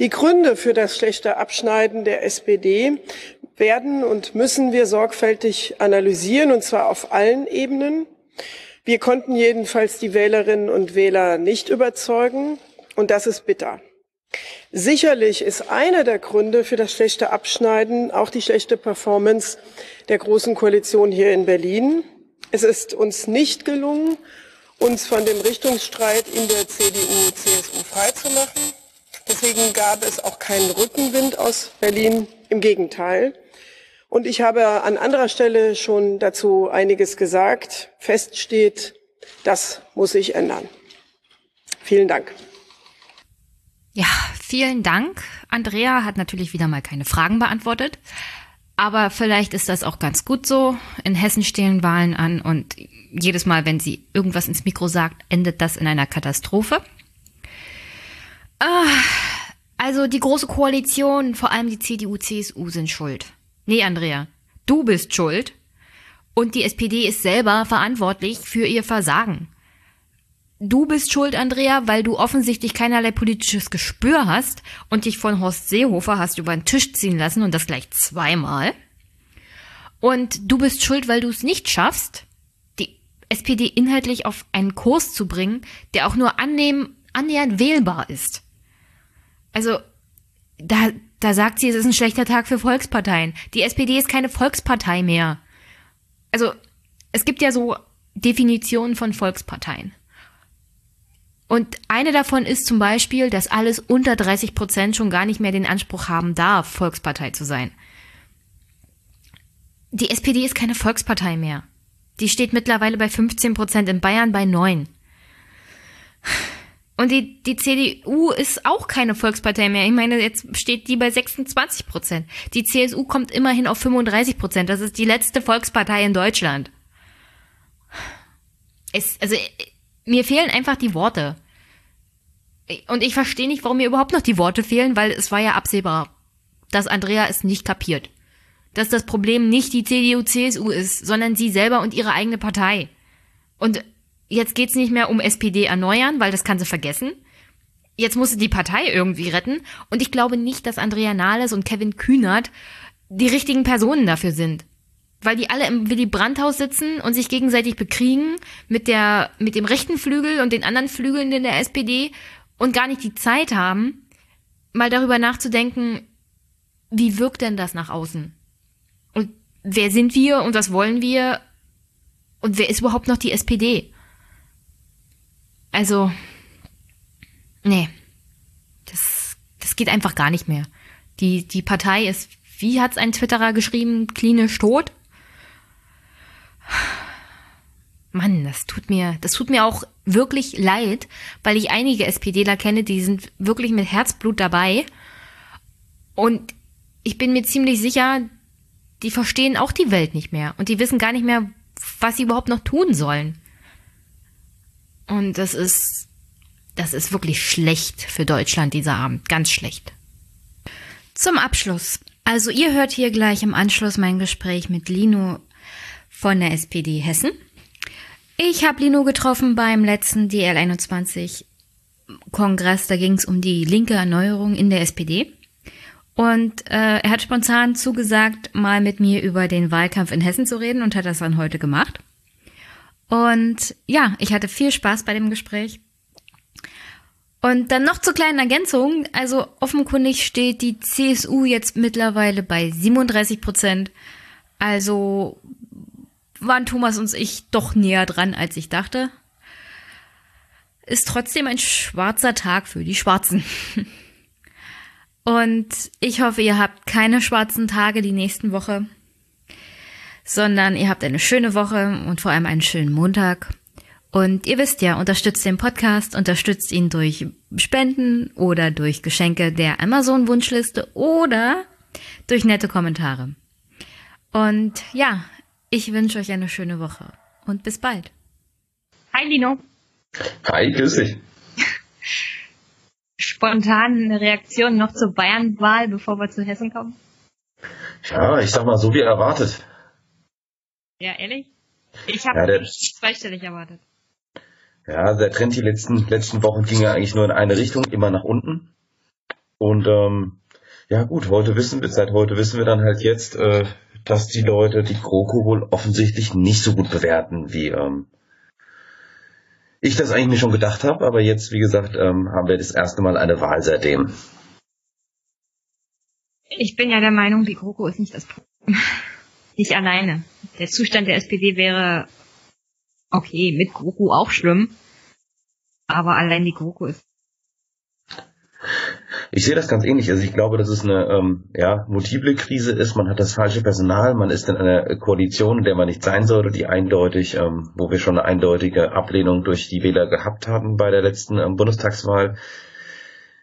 Die Gründe für das schlechte Abschneiden der S P D werden und müssen wir sorgfältig analysieren, und zwar auf allen Ebenen. Wir konnten jedenfalls die Wählerinnen und Wähler nicht überzeugen, und das ist bitter. Sicherlich ist einer der Gründe für das schlechte Abschneiden auch die schlechte Performance der Großen Koalition hier in Berlin. Es ist uns nicht gelungen, uns von dem Richtungsstreit in der C D U C S U freizumachen. Deswegen gab es auch keinen Rückenwind aus Berlin, im Gegenteil. Und ich habe an anderer Stelle schon dazu einiges gesagt. Fest steht, das muss sich ändern. Vielen Dank. Ja, vielen Dank. Andrea hat natürlich wieder mal keine Fragen beantwortet. Aber vielleicht ist das auch ganz gut so. In Hessen stehen Wahlen an und jedes Mal, wenn sie irgendwas ins Mikro sagt, endet das in einer Katastrophe. Ah, also die Große Koalition, vor allem die C D U C S U sind schuld. Nee, Andrea, du bist schuld. Und die S P D ist selber verantwortlich für ihr Versagen. Du bist schuld, Andrea, weil du offensichtlich keinerlei politisches Gespür hast und dich von Horst Seehofer hast über den Tisch ziehen lassen, und das gleich zweimal. Und du bist schuld, weil du es nicht schaffst, die S P D inhaltlich auf einen Kurs zu bringen, der auch nur annehmen, annähernd wählbar ist. Also, da, da sagt sie, es ist ein schlechter Tag für Volksparteien. Die S P D ist keine Volkspartei mehr. Also, es gibt ja so Definitionen von Volksparteien. Und eine davon ist zum Beispiel, dass alles unter dreißig Prozent schon gar nicht mehr den Anspruch haben darf, Volkspartei zu sein. Die S P D ist keine Volkspartei mehr. Die steht mittlerweile bei fünfzehn Prozent, in Bayern bei neun. Und die, die C D U ist auch keine Volkspartei mehr. Ich meine, jetzt steht die bei sechsundzwanzig Prozent. Die C S U kommt immerhin auf fünfunddreißig Prozent. Das ist die letzte Volkspartei in Deutschland. Es, also, mir fehlen einfach die Worte. Und ich verstehe nicht, warum mir überhaupt noch die Worte fehlen, weil es war ja absehbar, dass Andrea es nicht kapiert. Dass das Problem nicht die C D U C S U ist, sondern sie selber und ihre eigene Partei. Und jetzt geht's nicht mehr um S P D erneuern, weil das kann sie vergessen. Jetzt muss sie die Partei irgendwie retten. Und ich glaube nicht, dass Andrea Nahles und Kevin Kühnert die richtigen Personen dafür sind. Weil die alle im Willy-Brandt-Haus sitzen und sich gegenseitig bekriegen mit der, mit dem rechten Flügel und den anderen Flügeln in der S P D und gar nicht die Zeit haben, mal darüber nachzudenken, wie wirkt denn das nach außen? Und wer sind wir und was wollen wir? Und wer ist überhaupt noch die S P D? Also, nee, das, das geht einfach gar nicht mehr. Die, die Partei ist, wie hat's ein Twitterer geschrieben, klinisch tot? Mann, das tut mir, das tut mir auch wirklich leid, weil ich einige SPDler kenne, die sind wirklich mit Herzblut dabei. Und ich bin mir ziemlich sicher, die verstehen auch die Welt nicht mehr. Und die wissen gar nicht mehr, was sie überhaupt noch tun sollen. Und das ist, das ist wirklich schlecht für Deutschland, dieser Abend. Ganz schlecht. Zum Abschluss. Also ihr hört hier gleich im Anschluss mein Gespräch mit Lino von der S P D Hessen. Ich habe Lino getroffen beim letzten D L einundzwanzig Kongress, da ging es um die linke Erneuerung in der S P D. Und äh, er hat spontan zugesagt, mal mit mir über den Wahlkampf in Hessen zu reden und hat das dann heute gemacht. Und ja, ich hatte viel Spaß bei dem Gespräch. Und dann noch zur kleinen Ergänzung. Also offenkundig steht die C S U jetzt mittlerweile bei siebenunddreißig Prozent. Also waren Thomas und ich doch näher dran, als ich dachte. Ist trotzdem ein schwarzer Tag für die Schwarzen. Und ich hoffe, ihr habt keine schwarzen Tage die nächsten Woche, sondern ihr habt eine schöne Woche und vor allem einen schönen Montag. Und ihr wisst ja, unterstützt den Podcast, unterstützt ihn durch Spenden oder durch Geschenke der Amazon-Wunschliste oder durch nette Kommentare. Und ja, ich wünsche euch eine schöne Woche und bis bald. Hi Lino. Hi, grüß dich. Spontan eine Reaktion noch zur Bayern-Wahl, bevor wir zu Hessen kommen? Ja, ich sag mal, so wie erwartet. Ja, ehrlich? Ich habe ja, nicht zweistellig erwartet. Ja, der Trend die letzten, letzten Wochen ging ja eigentlich nur in eine Richtung, immer nach unten. Und ähm, ja gut, heute wissen wir, seit heute wissen wir dann halt jetzt, äh, dass die Leute die GroKo wohl offensichtlich nicht so gut bewerten wie... Ähm, ich das eigentlich mir schon gedacht habe, aber jetzt, wie gesagt, ähm, haben wir das erste Mal eine Wahl seitdem. Ich bin ja der Meinung, die GroKo ist nicht das Problem. Nicht alleine. Der Zustand der S P D wäre okay, mit GroKo auch schlimm, aber allein die GroKo ist... Ich sehe das ganz ähnlich. Also ich glaube, dass es eine ähm, ja, multiple Krise ist. Man hat das falsche Personal, man ist in einer Koalition, in der man nicht sein sollte, die eindeutig, ähm, wo wir schon eine eindeutige Ablehnung durch die Wähler gehabt haben bei der letzten ähm, Bundestagswahl.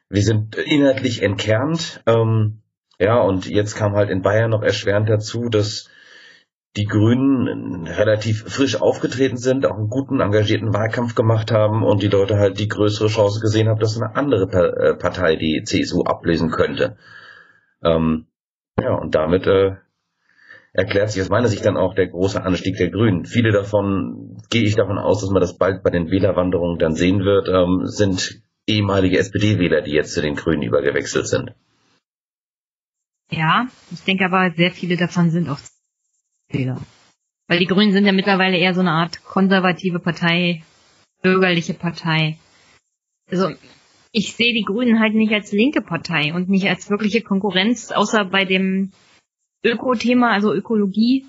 Wir sind inhaltlich entkernt. Ähm, ja, und jetzt kam halt in Bayern noch erschwerend dazu, dass die Grünen relativ frisch aufgetreten sind, auch einen guten, engagierten Wahlkampf gemacht haben und die Leute halt die größere Chance gesehen haben, dass eine andere Partei die C S U ablösen könnte. Ähm, ja, und damit äh, erklärt sich aus meiner Sicht dann auch der große Anstieg der Grünen. Viele davon, gehe ich davon aus, dass man das bald bei den Wählerwanderungen dann sehen wird, ähm, sind ehemalige S P D-Wähler, die jetzt zu den Grünen übergewechselt sind. Ja, ich denke aber, sehr viele davon sind auch Wähler. Weil die Grünen sind ja mittlerweile eher so eine Art konservative Partei, bürgerliche Partei. Also ich sehe die Grünen halt nicht als linke Partei und nicht als wirkliche Konkurrenz, außer bei dem Öko-Thema, also Ökologie,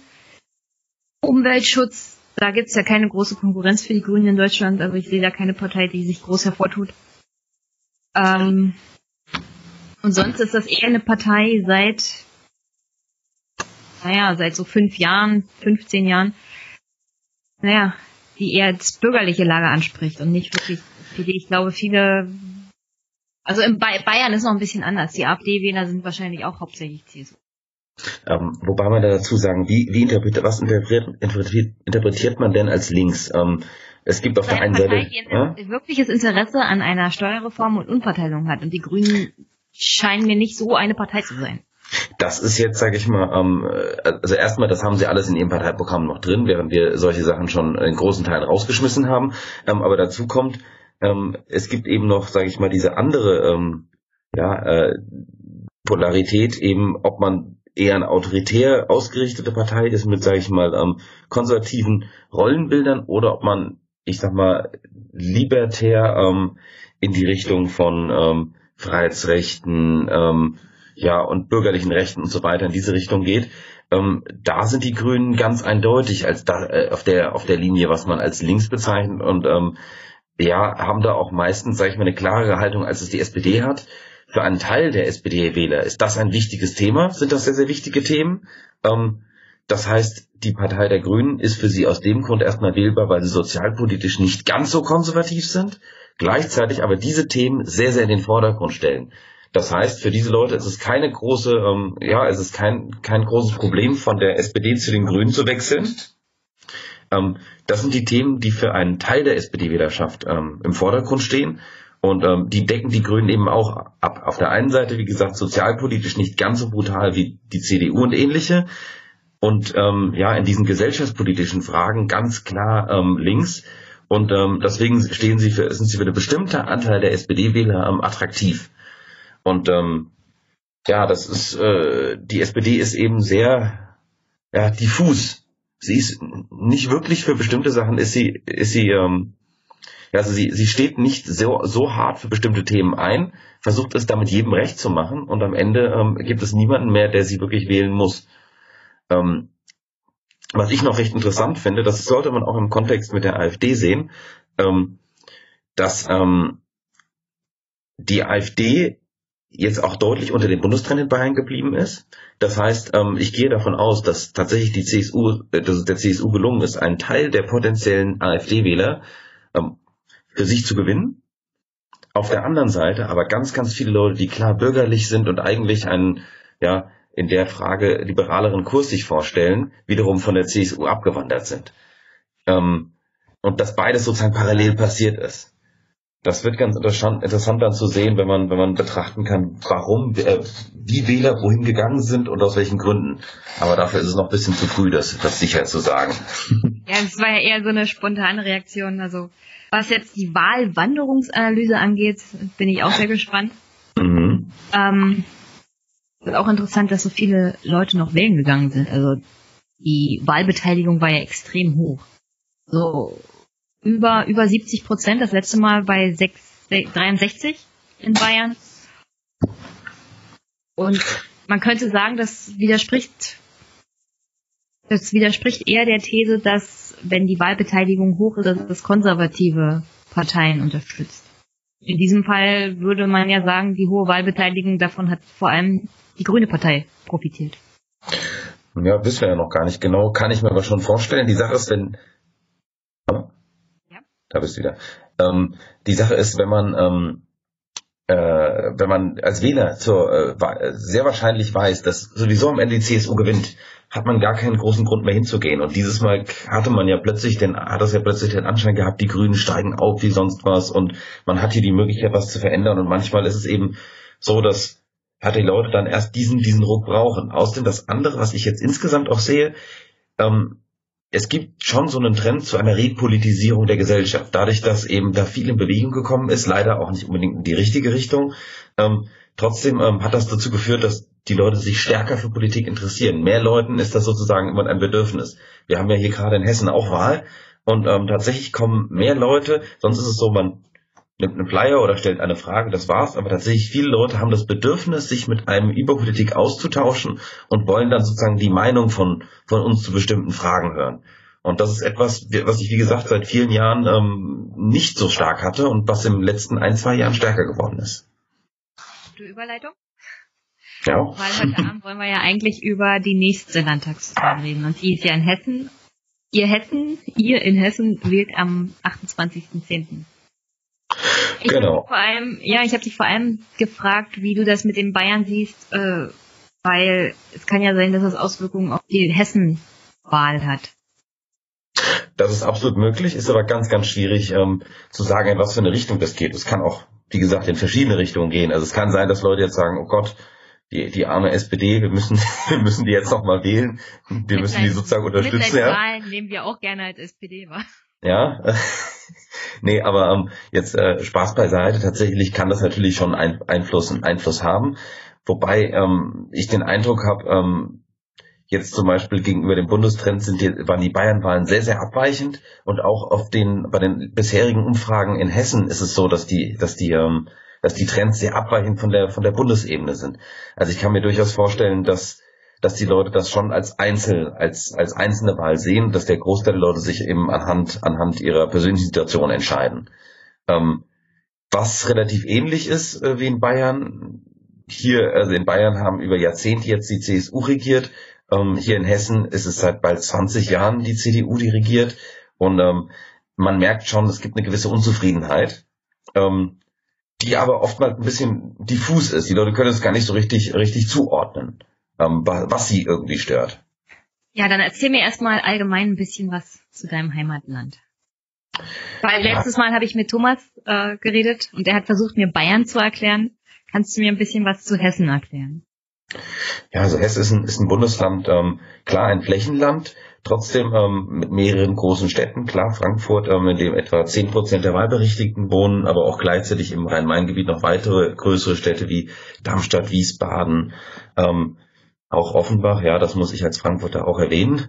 Umweltschutz. Da gibt es ja keine große Konkurrenz für die Grünen in Deutschland. Also ich sehe da keine Partei, die sich groß hervortut. Ähm, und sonst ist das eher eine Partei seit... naja, seit so fünf Jahren, fünfzehn Jahren, naja, die eher das bürgerliche Lager anspricht und nicht wirklich, ich glaube, viele, also in Bayern ist noch ein bisschen anders, die A f D-Wähler sind wahrscheinlich auch hauptsächlich C S U. Ähm, wobei man da dazu sagen, wie, wie interpretiert, was interpretiert, interpretiert, interpretiert man denn als links? Ähm, es gibt auf der einen Seite... Partei, die äh? wirkliches Interesse an einer Steuerreform und Umverteilung hat und die Grünen scheinen mir nicht so eine Partei zu sein. Das ist jetzt, sage ich mal, ähm, also erstmal, das haben sie alles in ihrem Parteiprogramm noch drin, während wir solche Sachen schon in großen Teilen rausgeschmissen haben. Ähm, aber dazu kommt, ähm, es gibt eben noch, sage ich mal, diese andere ähm, ja, äh, Polarität, eben ob man eher eine autoritär ausgerichtete Partei ist mit, sage ich mal, ähm, konservativen Rollenbildern oder ob man, ich sag mal, libertär ähm, in die Richtung von ähm, Freiheitsrechten, ähm, ja, und bürgerlichen Rechten und so weiter in diese Richtung geht, ähm, da sind die Grünen ganz eindeutig als da, äh, auf der auf der Linie, was man als links bezeichnet und ähm, ja, haben da auch meistens, sage ich mal, eine klarere Haltung, als es die S P D hat. Für einen Teil der S P D-Wähler ist das ein wichtiges Thema, sind das sehr, sehr wichtige Themen. Ähm, das heißt, die Partei der Grünen ist für sie aus dem Grund erstmal wählbar, weil sie sozialpolitisch nicht ganz so konservativ sind, gleichzeitig aber diese Themen sehr, sehr in den Vordergrund stellen. Das heißt, für diese Leute ist es keine große, ähm, ja, es ist kein kein großes Problem, von der S P D zu den Grünen zu wechseln. Ähm, das sind die Themen, die für einen Teil der S P D-Wählerschaft ähm, im Vordergrund stehen und ähm, die decken die Grünen eben auch ab. Auf der einen Seite, wie gesagt, sozialpolitisch nicht ganz so brutal wie die C D U und ähnliche und ähm, ja, in diesen gesellschaftspolitischen Fragen ganz klar ähm, links. Und ähm, deswegen stehen sie für, sind sie für einen bestimmten Anteil der S P D-Wähler ähm, attraktiv. Und ähm, ja, das ist äh, die S P D ist eben sehr ja, diffus. Sie ist nicht wirklich für bestimmte Sachen ist sie ist sie ähm, also sie sie steht nicht so so hart für bestimmte Themen ein, versucht es damit jedem recht zu machen und am Ende ähm, gibt es niemanden mehr, der sie wirklich wählen muss. Ähm, Was ich noch recht interessant finde, das sollte man auch im Kontext mit der AfD sehen, ähm, dass ähm, die AfD jetzt auch deutlich unter dem Bundestrend in Bayern geblieben ist. Das heißt, ähm, ich gehe davon aus, dass tatsächlich die C S U, dass der C S U gelungen ist, einen Teil der potenziellen AfD-Wähler ähm, für sich zu gewinnen. Auf der anderen Seite aber ganz, ganz viele Leute, die klar bürgerlich sind und eigentlich einen, ja, in der Frage liberaleren Kurs sich vorstellen, wiederum von der C S U abgewandert sind. Ähm, und dass beides sozusagen parallel passiert ist. Das wird ganz interessant, interessant dann zu sehen, wenn man, wenn man betrachten kann, warum äh, die Wähler wohin gegangen sind und aus welchen Gründen. Aber dafür ist es noch ein bisschen zu früh, das, das sicher zu sagen. Ja, es war ja eher so eine spontane Reaktion. Also was jetzt die Wahlwanderungsanalyse angeht, bin ich auch sehr gespannt. Mhm. Ähm, Es ist auch interessant, dass so viele Leute noch wählen gegangen sind. Also die Wahlbeteiligung war ja extrem hoch. So über über siebzig Prozent, das letzte Mal bei sechs, dreiundsechzig in Bayern. Und man könnte sagen, das widerspricht das widerspricht eher der These, dass wenn die Wahlbeteiligung hoch ist, dass das konservative Parteien unterstützt. In diesem Fall würde man ja sagen, die hohe Wahlbeteiligung davon hat vor allem die Grüne Partei profitiert. Ja, wissen wir ja noch gar nicht genau. Kann ich mir aber schon vorstellen. Die Sache ist, wenn... Ja. Da bist du wieder. Ähm, die Sache ist, wenn man, ähm, äh, wenn man als Wähler zur, äh, sehr wahrscheinlich weiß, dass sowieso am Ende die C S U gewinnt, hat man gar keinen großen Grund mehr hinzugehen. Und dieses Mal hatte man ja plötzlich den, hat das ja plötzlich den Anschein gehabt, die Grünen steigen auf wie sonst was und man hat hier die Möglichkeit, was zu verändern. Und manchmal ist es eben so, dass hat die Leute dann erst diesen, diesen Ruck brauchen. Außerdem das andere, was ich jetzt insgesamt auch sehe, ähm, es gibt schon so einen Trend zu einer Repolitisierung der Gesellschaft. Dadurch, dass eben da viel in Bewegung gekommen ist, leider auch nicht unbedingt in die richtige Richtung. Ähm, trotzdem ähm, hat das dazu geführt, dass die Leute sich stärker für Politik interessieren. Mehr Leuten ist das sozusagen immer ein Bedürfnis. Wir haben ja hier gerade in Hessen auch Wahl und ähm, tatsächlich kommen mehr Leute, sonst ist es so, man nimmt einen Flyer oder stellt eine Frage, das war's, aber tatsächlich viele Leute haben das Bedürfnis, sich mit einem über Politik auszutauschen und wollen dann sozusagen die Meinung von, von uns zu bestimmten Fragen hören. Und das ist etwas, was ich, wie gesagt, seit vielen Jahren ähm, nicht so stark hatte und was in den letzten ein, zwei Jahren stärker geworden ist. Gute Überleitung? Ja. Weil heute Abend wollen wir ja eigentlich über die nächste Landtagswahl reden und die ist ja in Hessen. Ihr Hessen, ihr in Hessen wählt am achtundzwanzigsten zehnten Ich genau. Vor allem, ja, ich habe dich vor allem gefragt, wie du das mit den Bayern siehst, äh, weil es kann ja sein, dass das Auswirkungen auf die Hessenwahl hat. Das ist absolut möglich, ist aber ganz, ganz schwierig ähm, zu sagen, in was für eine Richtung das geht. Es kann auch, wie gesagt, in verschiedene Richtungen gehen. Also es kann sein, dass Leute jetzt sagen, oh Gott, die, die arme S P D, wir müssen, wir müssen die jetzt nochmal wählen, wir müssen die sozusagen unterstützen. Ja. Wahlen nehmen wir auch gerne als S P D wahr. Ja, nee, aber ähm, jetzt äh, Spaß beiseite, tatsächlich kann das natürlich schon ein, Einfluss, einen Einfluss haben, wobei ähm, ich den Eindruck habe, ähm, jetzt zum Beispiel gegenüber dem Bundestrend sind die, waren die Bayernwahlen sehr, sehr abweichend und auch auf den, bei den bisherigen Umfragen in Hessen ist es so, dass die, dass die, ähm, dass die Trends sehr abweichend von der, von der Bundesebene sind. Also ich kann mir durchaus vorstellen, dass dass die Leute das schon als Einzel, als, als einzelne Wahl sehen, dass der Großteil der Leute sich eben anhand, anhand ihrer persönlichen Situation entscheiden. Ähm, was relativ ähnlich ist äh, wie in Bayern. Hier, also in Bayern haben über Jahrzehnte jetzt die C S U regiert. Ähm, hier in Hessen ist es seit bald zwanzig Jahren die C D U, die regiert. Und ähm, man merkt schon, es gibt eine gewisse Unzufriedenheit. Ähm, die aber oftmals ein bisschen diffus ist. Die Leute können es gar nicht so richtig, richtig zuordnen, was sie irgendwie stört. Ja, dann erzähl mir erstmal allgemein ein bisschen was zu deinem Heimatland. Weil ja. Letztes Mal habe ich mit Thomas äh, geredet und er hat versucht, mir Bayern zu erklären. Kannst du mir ein bisschen was zu Hessen erklären? Ja, also Hessen ist ein, ist ein Bundesland, ähm, klar ein Flächenland, Trotzdem ähm, mit mehreren großen Städten, klar, Frankfurt, ähm, in dem etwa zehn Prozent der Wahlberechtigten wohnen, aber auch gleichzeitig im Rhein-Main-Gebiet noch weitere größere Städte wie Darmstadt, Wiesbaden, ähm, auch Offenbach, ja, das muss ich als Frankfurter auch erwähnen,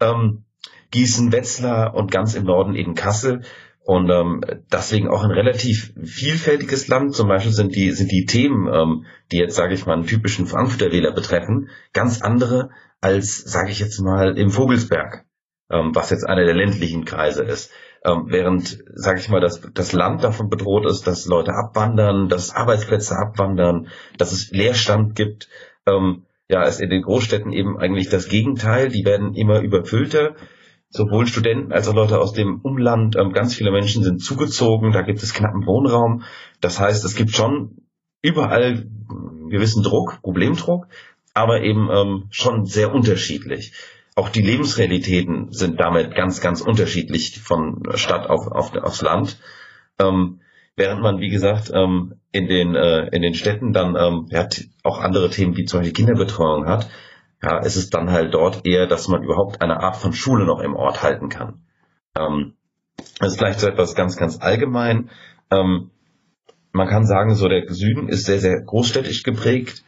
ähm, Gießen, Wetzlar und ganz im Norden eben Kassel. Und ähm, deswegen auch ein relativ vielfältiges Land. Zum Beispiel sind die sind die Themen, ähm, die jetzt, sage ich mal, einen typischen Frankfurter Wähler betreffen, ganz andere als, sage ich jetzt mal, im Vogelsberg, ähm, was jetzt einer der ländlichen Kreise ist. Ähm, während, sage ich mal, das, das Land davon bedroht ist, dass Leute abwandern, dass Arbeitsplätze abwandern, dass es Leerstand gibt, ähm, ja, ist in den Großstädten eben eigentlich das Gegenteil. Die werden immer überfüllter. Sowohl Studenten als auch Leute aus dem Umland, ganz viele Menschen sind zugezogen, da gibt es knappen Wohnraum. Das heißt, es gibt schon überall gewissen Druck, Problemdruck, aber eben schon sehr unterschiedlich. Auch die Lebensrealitäten sind damit ganz, ganz unterschiedlich von Stadt auf, auf aufs Land. Ähm, während man, wie gesagt, ähm, in den äh, in den Städten dann ähm, hat auch andere Themen wie zum Beispiel Kinderbetreuung hat, ja, es ist dann halt dort eher, dass man überhaupt eine Art von Schule noch im Ort halten kann. Ähm, das ist vielleicht so etwas ganz, ganz allgemein. Ähm, man kann sagen, so der Süden ist sehr, sehr großstädtisch geprägt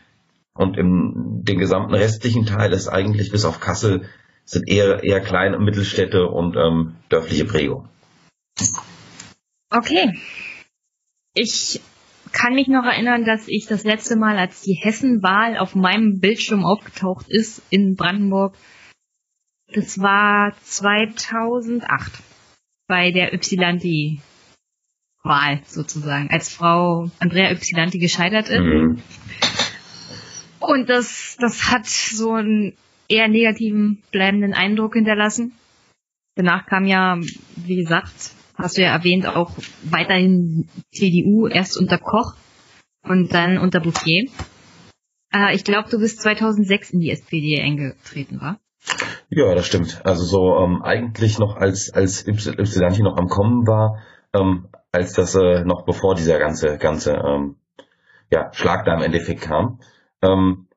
und im den gesamten restlichen Teil ist eigentlich bis auf Kassel sind eher, eher kleine Mittelstädte und ähm, dörfliche Prägung. Okay. Ich... Ich kann mich noch erinnern, dass ich das letzte Mal, als die Hessenwahl auf meinem Bildschirm aufgetaucht ist in Brandenburg, das war zweitausendacht bei der Ypsilanti-Wahl sozusagen, als Frau Andrea Ypsilanti gescheitert ist. Mhm. Und das, das hat so einen eher negativen, bleibenden Eindruck hinterlassen. Danach kam ja, wie gesagt... hast du ja erwähnt, auch weiterhin C D U, erst unter Koch und dann unter Bouffier. Äh, ich glaube, du bist zweitausendsechs in die S P D eingetreten, wa? Ja, das stimmt. Also so ähm, eigentlich noch als als Ypsilanti noch am Kommen war, ähm, als das äh, noch bevor dieser ganze ganze ähm, ja, Schlag da im Endeffekt kam. Ähm,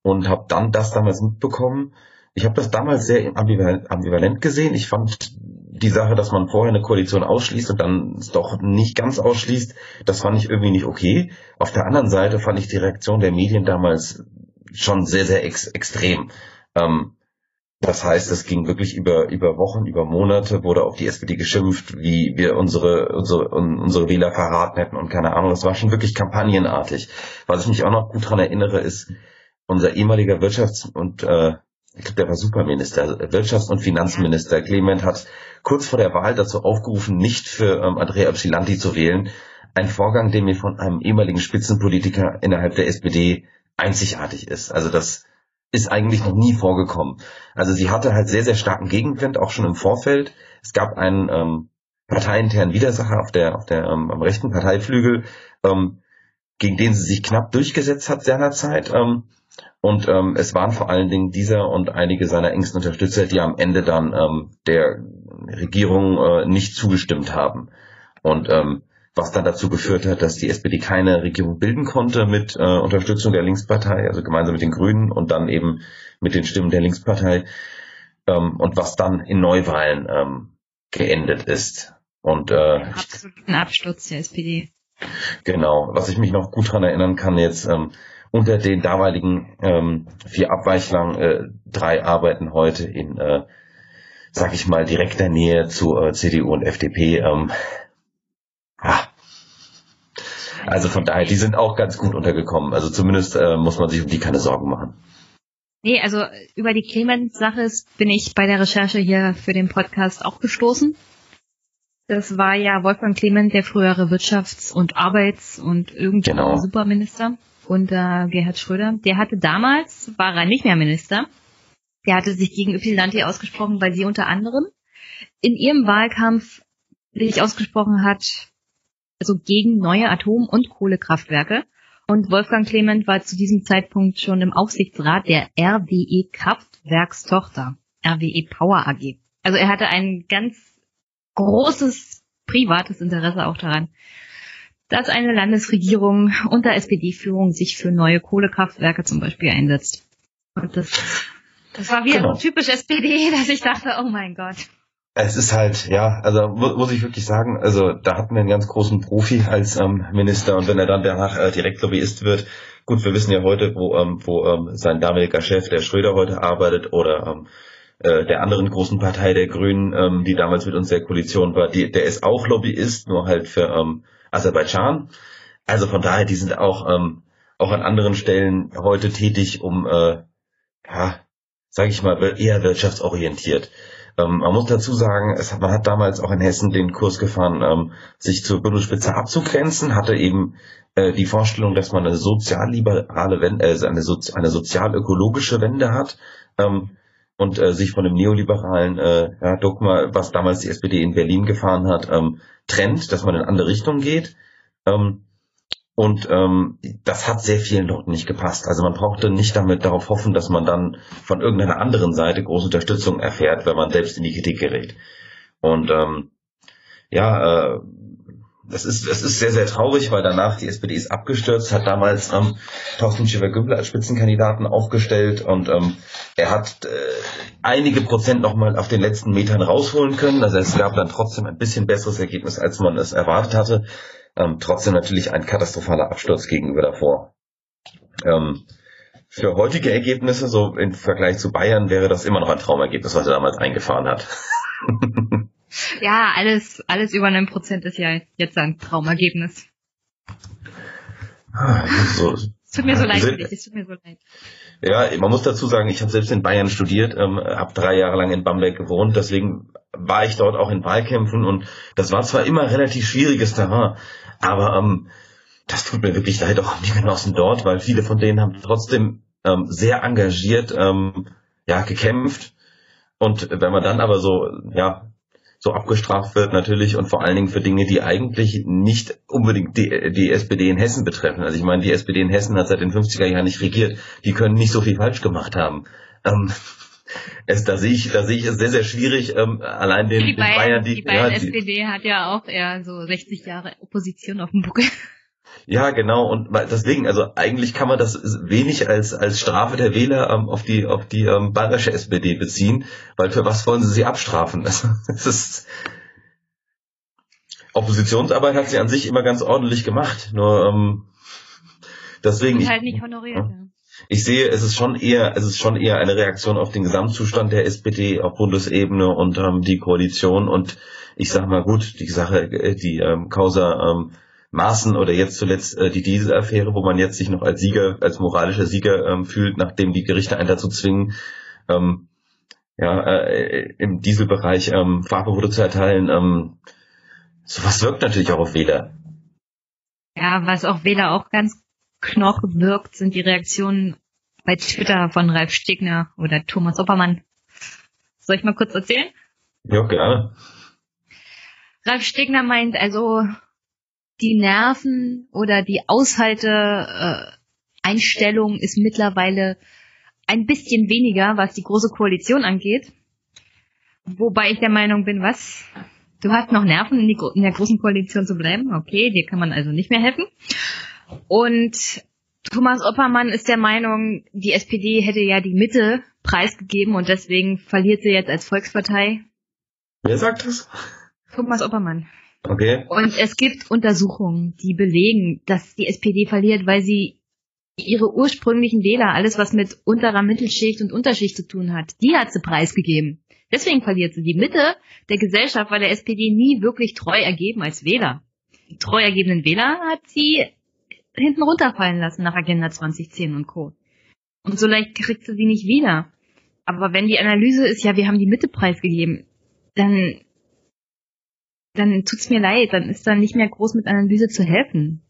und habe dann das damals mitbekommen. Ich habe das damals sehr ambivalent, ambivalent gesehen. Ich fand... die Sache, dass man vorher eine Koalition ausschließt und dann es doch nicht ganz ausschließt, das fand ich irgendwie nicht okay. Auf der anderen Seite fand ich die Reaktion der Medien damals schon sehr, sehr ex- extrem. Ähm, das heißt, es ging wirklich über über Wochen, über Monate, wurde auf die S P D geschimpft, wie wir unsere unsere, unsere Wähler verraten hätten und keine Ahnung. Das war schon wirklich kampagnenartig. Was ich mich auch noch gut daran erinnere, ist unser ehemaliger Wirtschafts- und... Äh, ich glaube, der war Superminister, Wirtschafts- und Finanzminister Clement hat kurz vor der Wahl dazu aufgerufen, nicht für ähm, Andrea Ypsilanti zu wählen. Ein Vorgang, der mir von einem ehemaligen Spitzenpolitiker innerhalb der S P D einzigartig ist. Also das ist eigentlich noch nie vorgekommen. Also sie hatte halt sehr, sehr starken Gegenwind, auch schon im Vorfeld. Es gab einen ähm, parteiinternen Widersacher auf der, auf der ähm, am rechten Parteiflügel, ähm, gegen den sie sich knapp durchgesetzt hat seinerzeit. Ähm, Und ähm, es waren vor allen Dingen dieser und einige seiner engsten Unterstützer, die am Ende dann ähm, der Regierung äh, nicht zugestimmt haben. Und ähm, was dann dazu geführt hat, dass die S P D keine Regierung bilden konnte mit äh, Unterstützung der Linkspartei, also gemeinsam mit den Grünen und dann eben mit den Stimmen der Linkspartei. Ähm, und was dann in Neuwahlen ähm, geendet ist. Und äh, absoluten Absturz der S P D. Genau. Was ich mich noch gut daran erinnern kann jetzt... Ähm, unter den damaligen ähm, vier Abweichlern, äh, drei arbeiten heute in, äh, sag ich mal, direkter Nähe zu äh, C D U und F D P. Ähm, ah. Also von daher, die sind auch ganz gut untergekommen. Also zumindest äh, muss man sich um die keine Sorgen machen. Nee, also über die Clement-Sache bin ich bei der Recherche hier für den Podcast auch gestoßen. Das war ja Wolfgang Clement, der frühere Wirtschafts- und Arbeits- und irgendwie genau. Superminister. Unter Gerhard Schröder. Der hatte damals, war er nicht mehr Minister, der hatte sich gegen Ypsilanti ausgesprochen, weil sie unter anderem in ihrem Wahlkampf sich ausgesprochen hat, also gegen neue Atom- und Kohlekraftwerke. Und Wolfgang Clement war zu diesem Zeitpunkt schon im Aufsichtsrat der R W E Kraftwerkstochter, R W E Power A G. Also er hatte ein ganz großes privates Interesse auch daran, dass eine Landesregierung unter S P D-Führung sich für neue Kohlekraftwerke zum Beispiel einsetzt. Und das Das war wieder genau. so typisch S P D, dass ich dachte, oh mein Gott. Es ist halt, ja, also muss ich wirklich sagen, also da hatten wir einen ganz großen Profi als ähm, Minister, und wenn er dann danach äh, direkt Lobbyist wird, gut, wir wissen ja heute, wo, ähm, wo ähm, sein damaliger Chef, der Schröder, heute arbeitet, oder ähm, äh, der anderen großen Partei, der Grünen, ähm, die damals mit uns der Koalition war, die, der ist auch Lobbyist, nur halt für ähm, Aserbaidschan. Also von daher, die sind auch ähm, auch an anderen Stellen heute tätig, um, äh, ja, sage ich mal, eher wirtschaftsorientiert. Ähm, man muss dazu sagen, es hat, man hat damals auch in Hessen den Kurs gefahren, ähm, sich zur Bundesspitze abzugrenzen, hatte eben äh, die Vorstellung, dass man eine sozialliberale Wende, also eine, Sozi- eine sozial-ökologische Wende hat, ähm, und äh, sich von dem neoliberalen äh, ja, Dogma, was damals die S P D in Berlin gefahren hat, ähm, trennt, dass man in andere Richtung geht. Ähm, Und ähm, das hat sehr vielen Leuten nicht gepasst. Also man brauchte nicht damit darauf hoffen, dass man dann von irgendeiner anderen Seite große Unterstützung erfährt, wenn man selbst in die Kritik gerät. Und ähm, ja, äh, das ist das ist sehr, sehr traurig, weil danach die S P D ist abgestürzt, hat damals ähm, Thorsten Schäfer-Gümbel als Spitzenkandidaten aufgestellt, und ähm, er hat äh, einige Prozent nochmal auf den letzten Metern rausholen können. Also es gab dann trotzdem ein bisschen besseres Ergebnis, als man es erwartet hatte. Ähm, trotzdem natürlich ein katastrophaler Absturz gegenüber davor. Ähm, für heutige Ergebnisse, so im Vergleich zu Bayern, wäre das immer noch ein Traumergebnis, was er damals eingefahren hat. Ja, alles, alles über einen Prozent ist ja jetzt ein Traumergebnis. Ah, so, es tut mir so leid für dich, es tut mir so leid. Ja, man muss dazu sagen, ich habe selbst in Bayern studiert, ähm, habe drei Jahre lang in Bamberg gewohnt, deswegen war ich dort auch in Wahlkämpfen, und das war zwar immer relativ schwieriges Terrain, aber ähm, das tut mir wirklich leid auch um die Genossen dort, weil viele von denen haben trotzdem ähm, sehr engagiert ähm, ja, gekämpft, und wenn man dann aber so, ja, so abgestraft wird natürlich, und vor allen Dingen für Dinge, die eigentlich nicht unbedingt die, die S P D in Hessen betreffen. Also ich meine, die S P D in Hessen hat seit den fünfziger Jahren nicht regiert. Die können nicht so viel falsch gemacht haben. Ähm, es, da sehe ich, da sehe ich es sehr, sehr schwierig. Ähm, allein den, die den Bayern, Bayern, die, die Bayern ja, S P D die, hat ja auch eher so sechzig Jahre Opposition auf dem Buckel. Ja, genau. Und deswegen, also eigentlich kann man das wenig als als Strafe der Wähler ähm, auf die auf die ähm, bayerische S P D beziehen, weil für was wollen sie sie abstrafen? Das, das ist Oppositionsarbeit hat sie an sich immer ganz ordentlich gemacht. Nur ähm, deswegen. Und halt nicht honoriert. Ja. Ich sehe, es ist schon eher, es ist schon eher eine Reaktion auf den Gesamtzustand der S P D auf Bundesebene und ähm, die Koalition. Und ich sag mal, gut, die Sache, die ähm, Causa. Ähm, Maßen oder jetzt zuletzt äh, die Diesel-Affäre, wo man jetzt sich noch als Sieger, als moralischer Sieger ähm, fühlt, nachdem die Gerichte einen dazu zwingen, ähm, ja, äh, im Dieselbereich ähm, Fahrverbote zu erteilen. Ähm, sowas wirkt natürlich auch auf Wähler. Ja, was auf Wähler auch ganz knorke wirkt, sind die Reaktionen bei Twitter von Ralf Stegner oder Thomas Oppermann. Soll ich mal kurz erzählen? Ja, gerne. Ralf Stegner meint also, die Nerven oder die Aushalteeinstellung ist mittlerweile ein bisschen weniger, was die Große Koalition angeht. Wobei ich der Meinung bin, was? Du hast noch Nerven, in, die, in der Großen Koalition zu bleiben? Okay, dir kann man also nicht mehr helfen. Und Thomas Oppermann ist der Meinung, die S P D hätte ja die Mitte preisgegeben und deswegen verliert sie jetzt als Volkspartei. Wer sagt das? Thomas Oppermann. Okay. Und es gibt Untersuchungen, die belegen, dass die S P D verliert, weil sie ihre ursprünglichen Wähler, alles was mit unterer Mittelschicht und Unterschicht zu tun hat, die hat sie preisgegeben. Deswegen verliert sie die Mitte der Gesellschaft, weil der S P D nie wirklich treu ergeben als Wähler. Die treu ergebenen Wähler hat sie hinten runterfallen lassen nach Agenda zwanzig zehn und Co. Und so leicht kriegt sie sie nicht wieder. Aber wenn die Analyse ist, ja, wir haben die Mitte preisgegeben, dann... dann tut's mir leid, dann ist da nicht mehr groß mit Analyse zu helfen.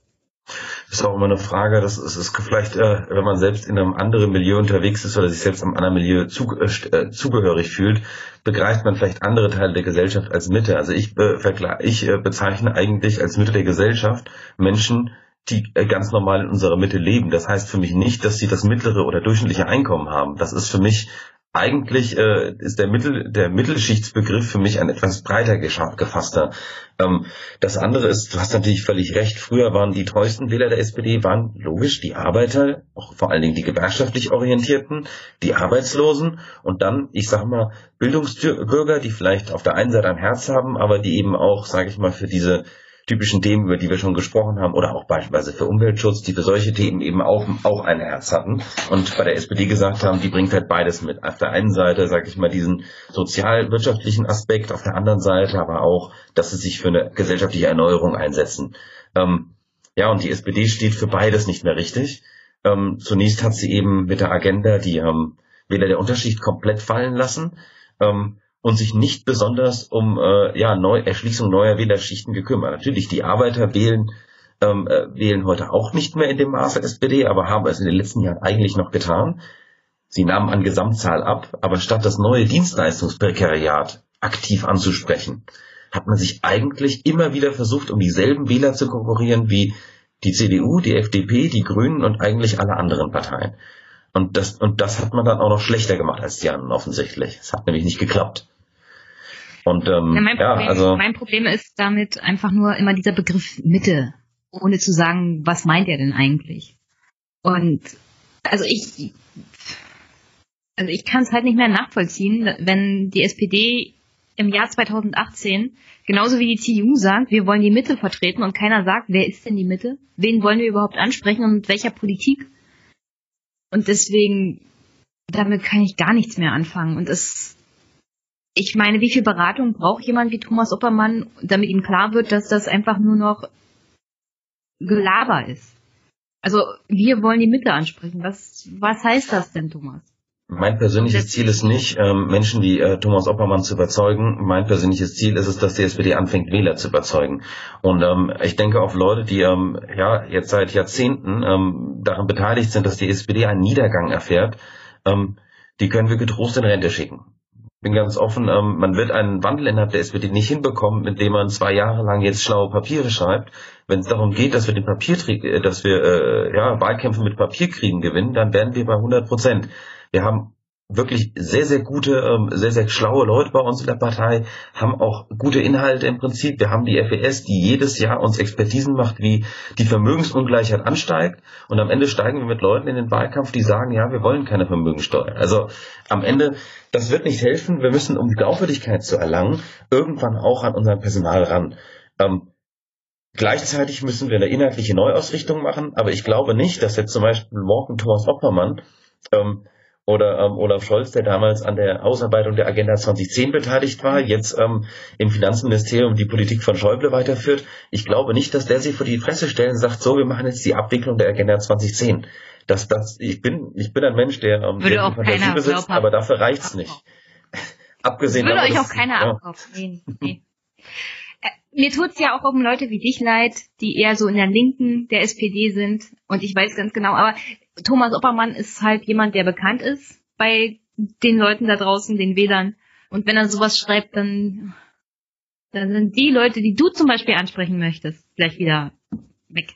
Das ist auch immer eine Frage, das ist, ist vielleicht, äh, wenn man selbst in einem anderen Milieu unterwegs ist oder sich selbst einem anderen Milieu zu, äh, zugehörig fühlt, begreift man vielleicht andere Teile der Gesellschaft als Mitte. Also ich, äh, verkla- ich äh, bezeichne eigentlich als Mitte der Gesellschaft Menschen, die äh, ganz normal in unserer Mitte leben. Das heißt für mich nicht, dass sie das mittlere oder durchschnittliche Einkommen haben. Das ist für mich Eigentlich äh, ist der, Mittel, der Mittelschichtsbegriff für mich ein etwas breiter gefasster. Ähm, das andere ist, du hast natürlich völlig recht, früher waren die treuesten Wähler der S P D, waren logisch die Arbeiter, auch vor allen Dingen die gewerkschaftlich Orientierten, die Arbeitslosen und dann, ich sag mal, Bildungsbürger, die vielleicht auf der einen Seite ein Herz haben, aber die eben auch, sage ich mal, für diese typischen Themen, über die wir schon gesprochen haben, oder auch beispielsweise für Umweltschutz, die für solche Themen eben auch, auch ein Herz hatten und bei der S P D gesagt haben, die bringt halt beides mit. Auf der einen Seite, sage ich mal, diesen sozialwirtschaftlichen Aspekt, auf der anderen Seite aber auch, dass sie sich für eine gesellschaftliche Erneuerung einsetzen. Ähm, ja, und die S P D steht für beides nicht mehr richtig. Ähm, zunächst hat sie eben mit der Agenda die ähm, Wähler der Unterschicht komplett fallen lassen, ähm, und sich nicht besonders um äh, ja, Neu- Erschließung neuer Wählerschichten gekümmert. Natürlich, die Arbeiter wählen, ähm, äh, wählen heute auch nicht mehr in dem Maße S P D, aber haben es in den letzten Jahren eigentlich noch getan. Sie nahmen an Gesamtzahl ab, aber statt das neue Dienstleistungsprekariat aktiv anzusprechen, hat man sich eigentlich immer wieder versucht, um dieselben Wähler zu konkurrieren wie die C D U, die F D P, die Grünen und eigentlich alle anderen Parteien. Und das, und das hat man dann auch noch schlechter gemacht als die anderen offensichtlich. Es hat nämlich nicht geklappt. Und, ähm, ja, mein, ja, Problem, also mein Problem ist damit einfach nur immer dieser Begriff Mitte, ohne zu sagen, was meint er denn eigentlich? Und also ich, also ich kann es halt nicht mehr nachvollziehen, wenn die S P D im Jahr zweitausendachtzehn genauso wie die C D U sagt, wir wollen die Mitte vertreten und keiner sagt, wer ist denn die Mitte? Wen wollen wir überhaupt ansprechen und mit welcher Politik? Und deswegen, damit kann ich gar nichts mehr anfangen. Und es Ich meine, wie viel Beratung braucht jemand wie Thomas Oppermann, damit ihm klar wird, dass das einfach nur noch Gelaber ist? Also wir wollen die Mitte ansprechen. Was, was heißt das denn, Thomas? Mein persönliches Ziel ist nicht, ähm, Menschen wie äh, Thomas Oppermann zu überzeugen. Mein persönliches Ziel ist es, dass die S P D anfängt, Wähler zu überzeugen. Und ähm, ich denke auf Leute, die ähm, ja jetzt seit Jahrzehnten ähm, daran beteiligt sind, dass die S P D einen Niedergang erfährt, ähm, die können wir getrost in Rente schicken. Bin ganz offen, ähm, man wird einen Wandel innerhalb der S P D nicht hinbekommen, indem man zwei Jahre lang jetzt schlaue Papiere schreibt. Wenn es darum geht, dass wir den Papier, dass wir äh, ja, Wahlkämpfe mit Papierkriegen gewinnen, dann wären wir bei hundert Prozent. Wir haben wirklich sehr, sehr gute, ähm, sehr, sehr schlaue Leute bei uns in der Partei, haben auch gute Inhalte im Prinzip. Wir haben die F E S, die jedes Jahr uns Expertisen macht, wie die Vermögensungleichheit ansteigt. Und am Ende steigen wir mit Leuten in den Wahlkampf, die sagen, ja, wir wollen keine Vermögensteuer. Also am Ende... Das wird nicht helfen. Wir müssen, um Glaubwürdigkeit zu erlangen, irgendwann auch an unser Personal ran. Ähm, gleichzeitig müssen wir eine inhaltliche Neuausrichtung machen, aber ich glaube nicht, dass jetzt zum Beispiel morgen Thomas Oppermann ähm, oder ähm, Olaf Scholz, der damals an der Ausarbeitung der Agenda zweitausendzehn beteiligt war, jetzt ähm, im Finanzministerium die Politik von Schäuble weiterführt. Ich glaube nicht, dass der sich vor die Fresse stellt und sagt, so, wir machen jetzt die Abwicklung der Agenda zweitausendzehn. Das, das, ich bin, ich bin ein Mensch, der, ähm, der Fantasie besitzt, aber dafür reicht's nicht. Abgesehen davon. Würde euch auch keiner abkaufen. Nee, nee. äh, mir tut's ja auch um Leute wie dich leid, die eher so in der Linken der S P D sind. Und ich weiß ganz genau, aber Thomas Oppermann ist halt jemand, der bekannt ist bei den Leuten da draußen, den Wählern. Und wenn er sowas schreibt, dann, dann sind die Leute, die du zum Beispiel ansprechen möchtest, gleich wieder weg.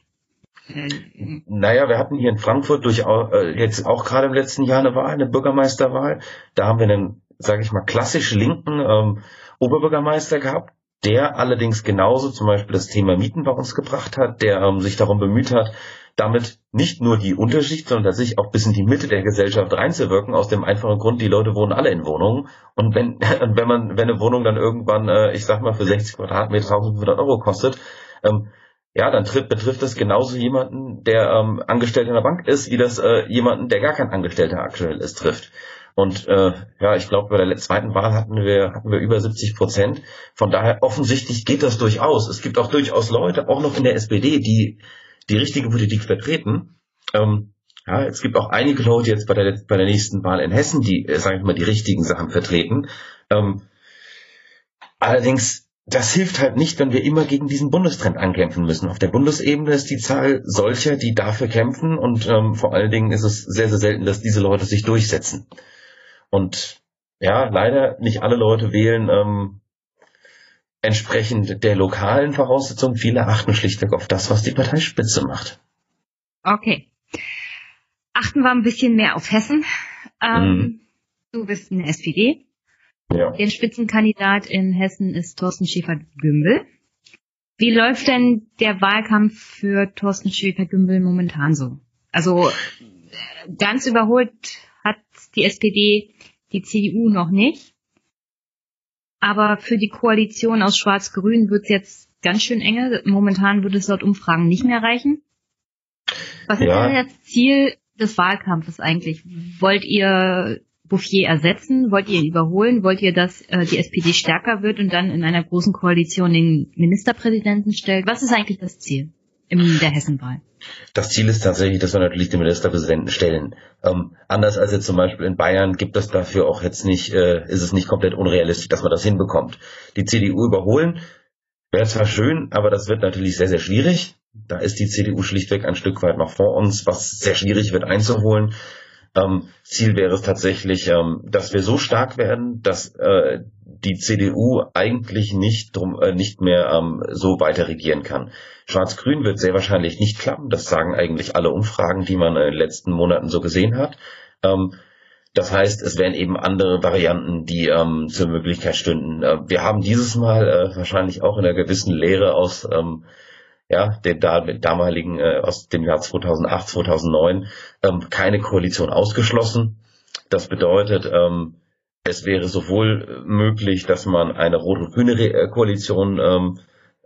Naja, wir hatten hier in Frankfurt durchaus äh, jetzt auch gerade im letzten Jahr eine Wahl, eine Bürgermeisterwahl. Da haben wir einen, sage ich mal, klassisch linken ähm, Oberbürgermeister gehabt, der allerdings genauso zum Beispiel das Thema Mieten bei uns gebracht hat, der ähm, sich darum bemüht hat, damit nicht nur die Unterschicht, sondern tatsächlich auch bis in die Mitte der Gesellschaft reinzuwirken, aus dem einfachen Grund, die Leute wohnen alle in Wohnungen. Und wenn, wenn man, wenn eine Wohnung dann irgendwann, äh, ich sag mal, für sechzig Quadratmeter eintausendfünfhundert Euro kostet, ähm, ja, dann tritt, betrifft das genauso jemanden, der ähm, Angestellter in der Bank ist, wie das äh, jemanden, der gar kein Angestellter aktuell ist, trifft. Und äh, ja, ich glaube, bei der zweiten Wahl hatten wir hatten wir über siebzig Prozent. Von daher offensichtlich geht das durchaus. Es gibt auch durchaus Leute, auch noch in der S P D, die die richtige Politik vertreten. Ähm, ja, es gibt auch einige Leute jetzt bei der bei der nächsten Wahl in Hessen, die, äh, sage ich mal, die richtigen Sachen vertreten. Ähm, allerdings das hilft halt nicht, wenn wir immer gegen diesen Bundestrend ankämpfen müssen. Auf der Bundesebene ist die Zahl solcher, die dafür kämpfen, und ähm, vor allen Dingen ist es sehr, sehr selten, dass diese Leute sich durchsetzen. Und ja, leider nicht alle Leute wählen ähm, entsprechend der lokalen Voraussetzungen. Viele achten schlichtweg auf das, was die Parteispitze macht. Okay. Achten wir ein bisschen mehr auf Hessen. Ähm, mhm. Du bist eine S P D. Ja. Der Spitzenkandidat in Hessen ist Thorsten Schäfer-Gümbel. Wie läuft denn der Wahlkampf für Thorsten Schäfer-Gümbel momentan so? Also ganz überholt hat die S P D die C D U noch nicht. Aber für die Koalition aus Schwarz-Grün wird es jetzt ganz schön enge. Momentan würde es laut Umfragen nicht mehr reichen. Was ja. ist denn das Ziel des Wahlkampfes eigentlich? Wollt ihr Bouffier ersetzen? Wollt ihr ihn überholen? Wollt ihr, dass äh, die S P D stärker wird und dann in einer großen Koalition den Ministerpräsidenten stellt? Was ist eigentlich das Ziel in der Hessenwahl? Das Ziel ist tatsächlich, dass wir natürlich den Ministerpräsidenten stellen. Ähm, anders als jetzt zum Beispiel in Bayern gibt es dafür auch jetzt nicht, äh, ist es nicht komplett unrealistisch, dass man das hinbekommt. Die C D U überholen wäre zwar schön, aber das wird natürlich sehr, sehr schwierig. Da ist die C D U schlichtweg ein Stück weit noch vor uns, was sehr schwierig wird einzuholen. Ähm, Ziel wäre es tatsächlich, ähm, dass wir so stark werden, dass äh, die C D U eigentlich nicht drum, äh, nicht mehr ähm, so weiter regieren kann. Schwarz-Grün wird sehr wahrscheinlich nicht klappen. Das sagen eigentlich alle Umfragen, die man in den letzten Monaten so gesehen hat. Ähm, das heißt, es wären eben andere Varianten, die ähm, zur Möglichkeit stünden. Äh, wir haben dieses Mal äh, wahrscheinlich auch in einer gewissen Lehre aus ähm, Ja, den damaligen, äh, aus dem Jahr zweitausendacht, zweitausendneun, ähm, keine Koalition ausgeschlossen. Das bedeutet, ähm, es wäre sowohl möglich, dass man eine rot-grüne Koalition ähm,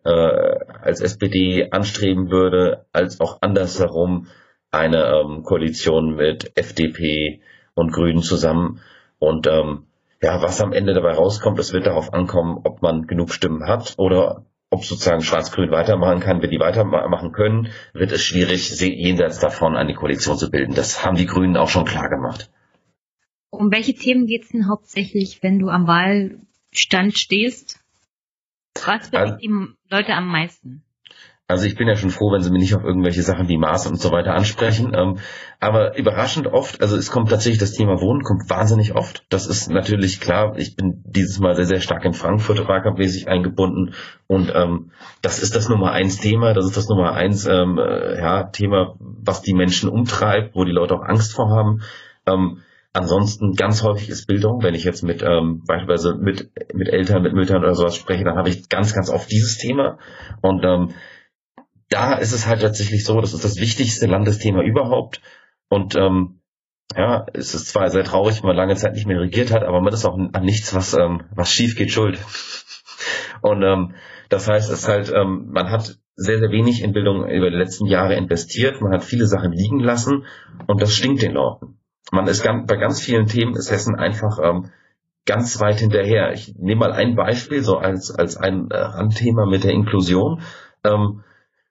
äh, als S P D anstreben würde, als auch andersherum eine ähm, Koalition mit F D P und Grünen zusammen. Und ähm, ja, was am Ende dabei rauskommt, es wird darauf ankommen, ob man genug Stimmen hat oder ob sozusagen Schwarz-Grün weitermachen kann. Wenn die weitermachen können, wird es schwierig, jenseits davon eine Koalition zu bilden. Das haben die Grünen auch schon klar gemacht. Um welche Themen geht es denn hauptsächlich, wenn du am Wahlstand stehst? Was bewegt die Leute am meisten? Also ich bin ja schon froh, wenn sie mir nicht auf irgendwelche Sachen wie Maß und so weiter ansprechen. Ähm, aber überraschend oft, also es kommt tatsächlich das Thema Wohnen, kommt wahnsinnig oft. Das ist natürlich klar. Ich bin dieses Mal sehr, sehr stark in Frankfurt wahlkampfmäßig eingebunden. Und ähm, das ist das Nummer eins Thema. Das ist das Nummer eins ähm, ja, Thema, was die Menschen umtreibt, wo die Leute auch Angst vor haben. Ähm, Ansonsten ganz häufig ist Bildung. Wenn ich jetzt mit ähm, beispielsweise mit mit Eltern, mit Müttern oder sowas spreche, dann habe ich ganz, ganz oft dieses Thema. Und ähm, da ist es halt tatsächlich so, das ist das wichtigste Landesthema überhaupt. Und ähm, ja, es ist zwar sehr traurig, wenn man lange Zeit nicht mehr regiert hat, aber man ist auch an nichts, was ähm, was schief geht, schuld. Und ähm, das heißt, es ist halt, ähm, man hat sehr, sehr wenig in Bildung über die letzten Jahre investiert, man hat viele Sachen liegen lassen und das stinkt den Leuten. Man ist ganz, bei ganz vielen Themen ist Hessen einfach ähm, ganz weit hinterher. Ich nehme mal ein Beispiel, so als als ein äh, Randthema mit der Inklusion. Ähm,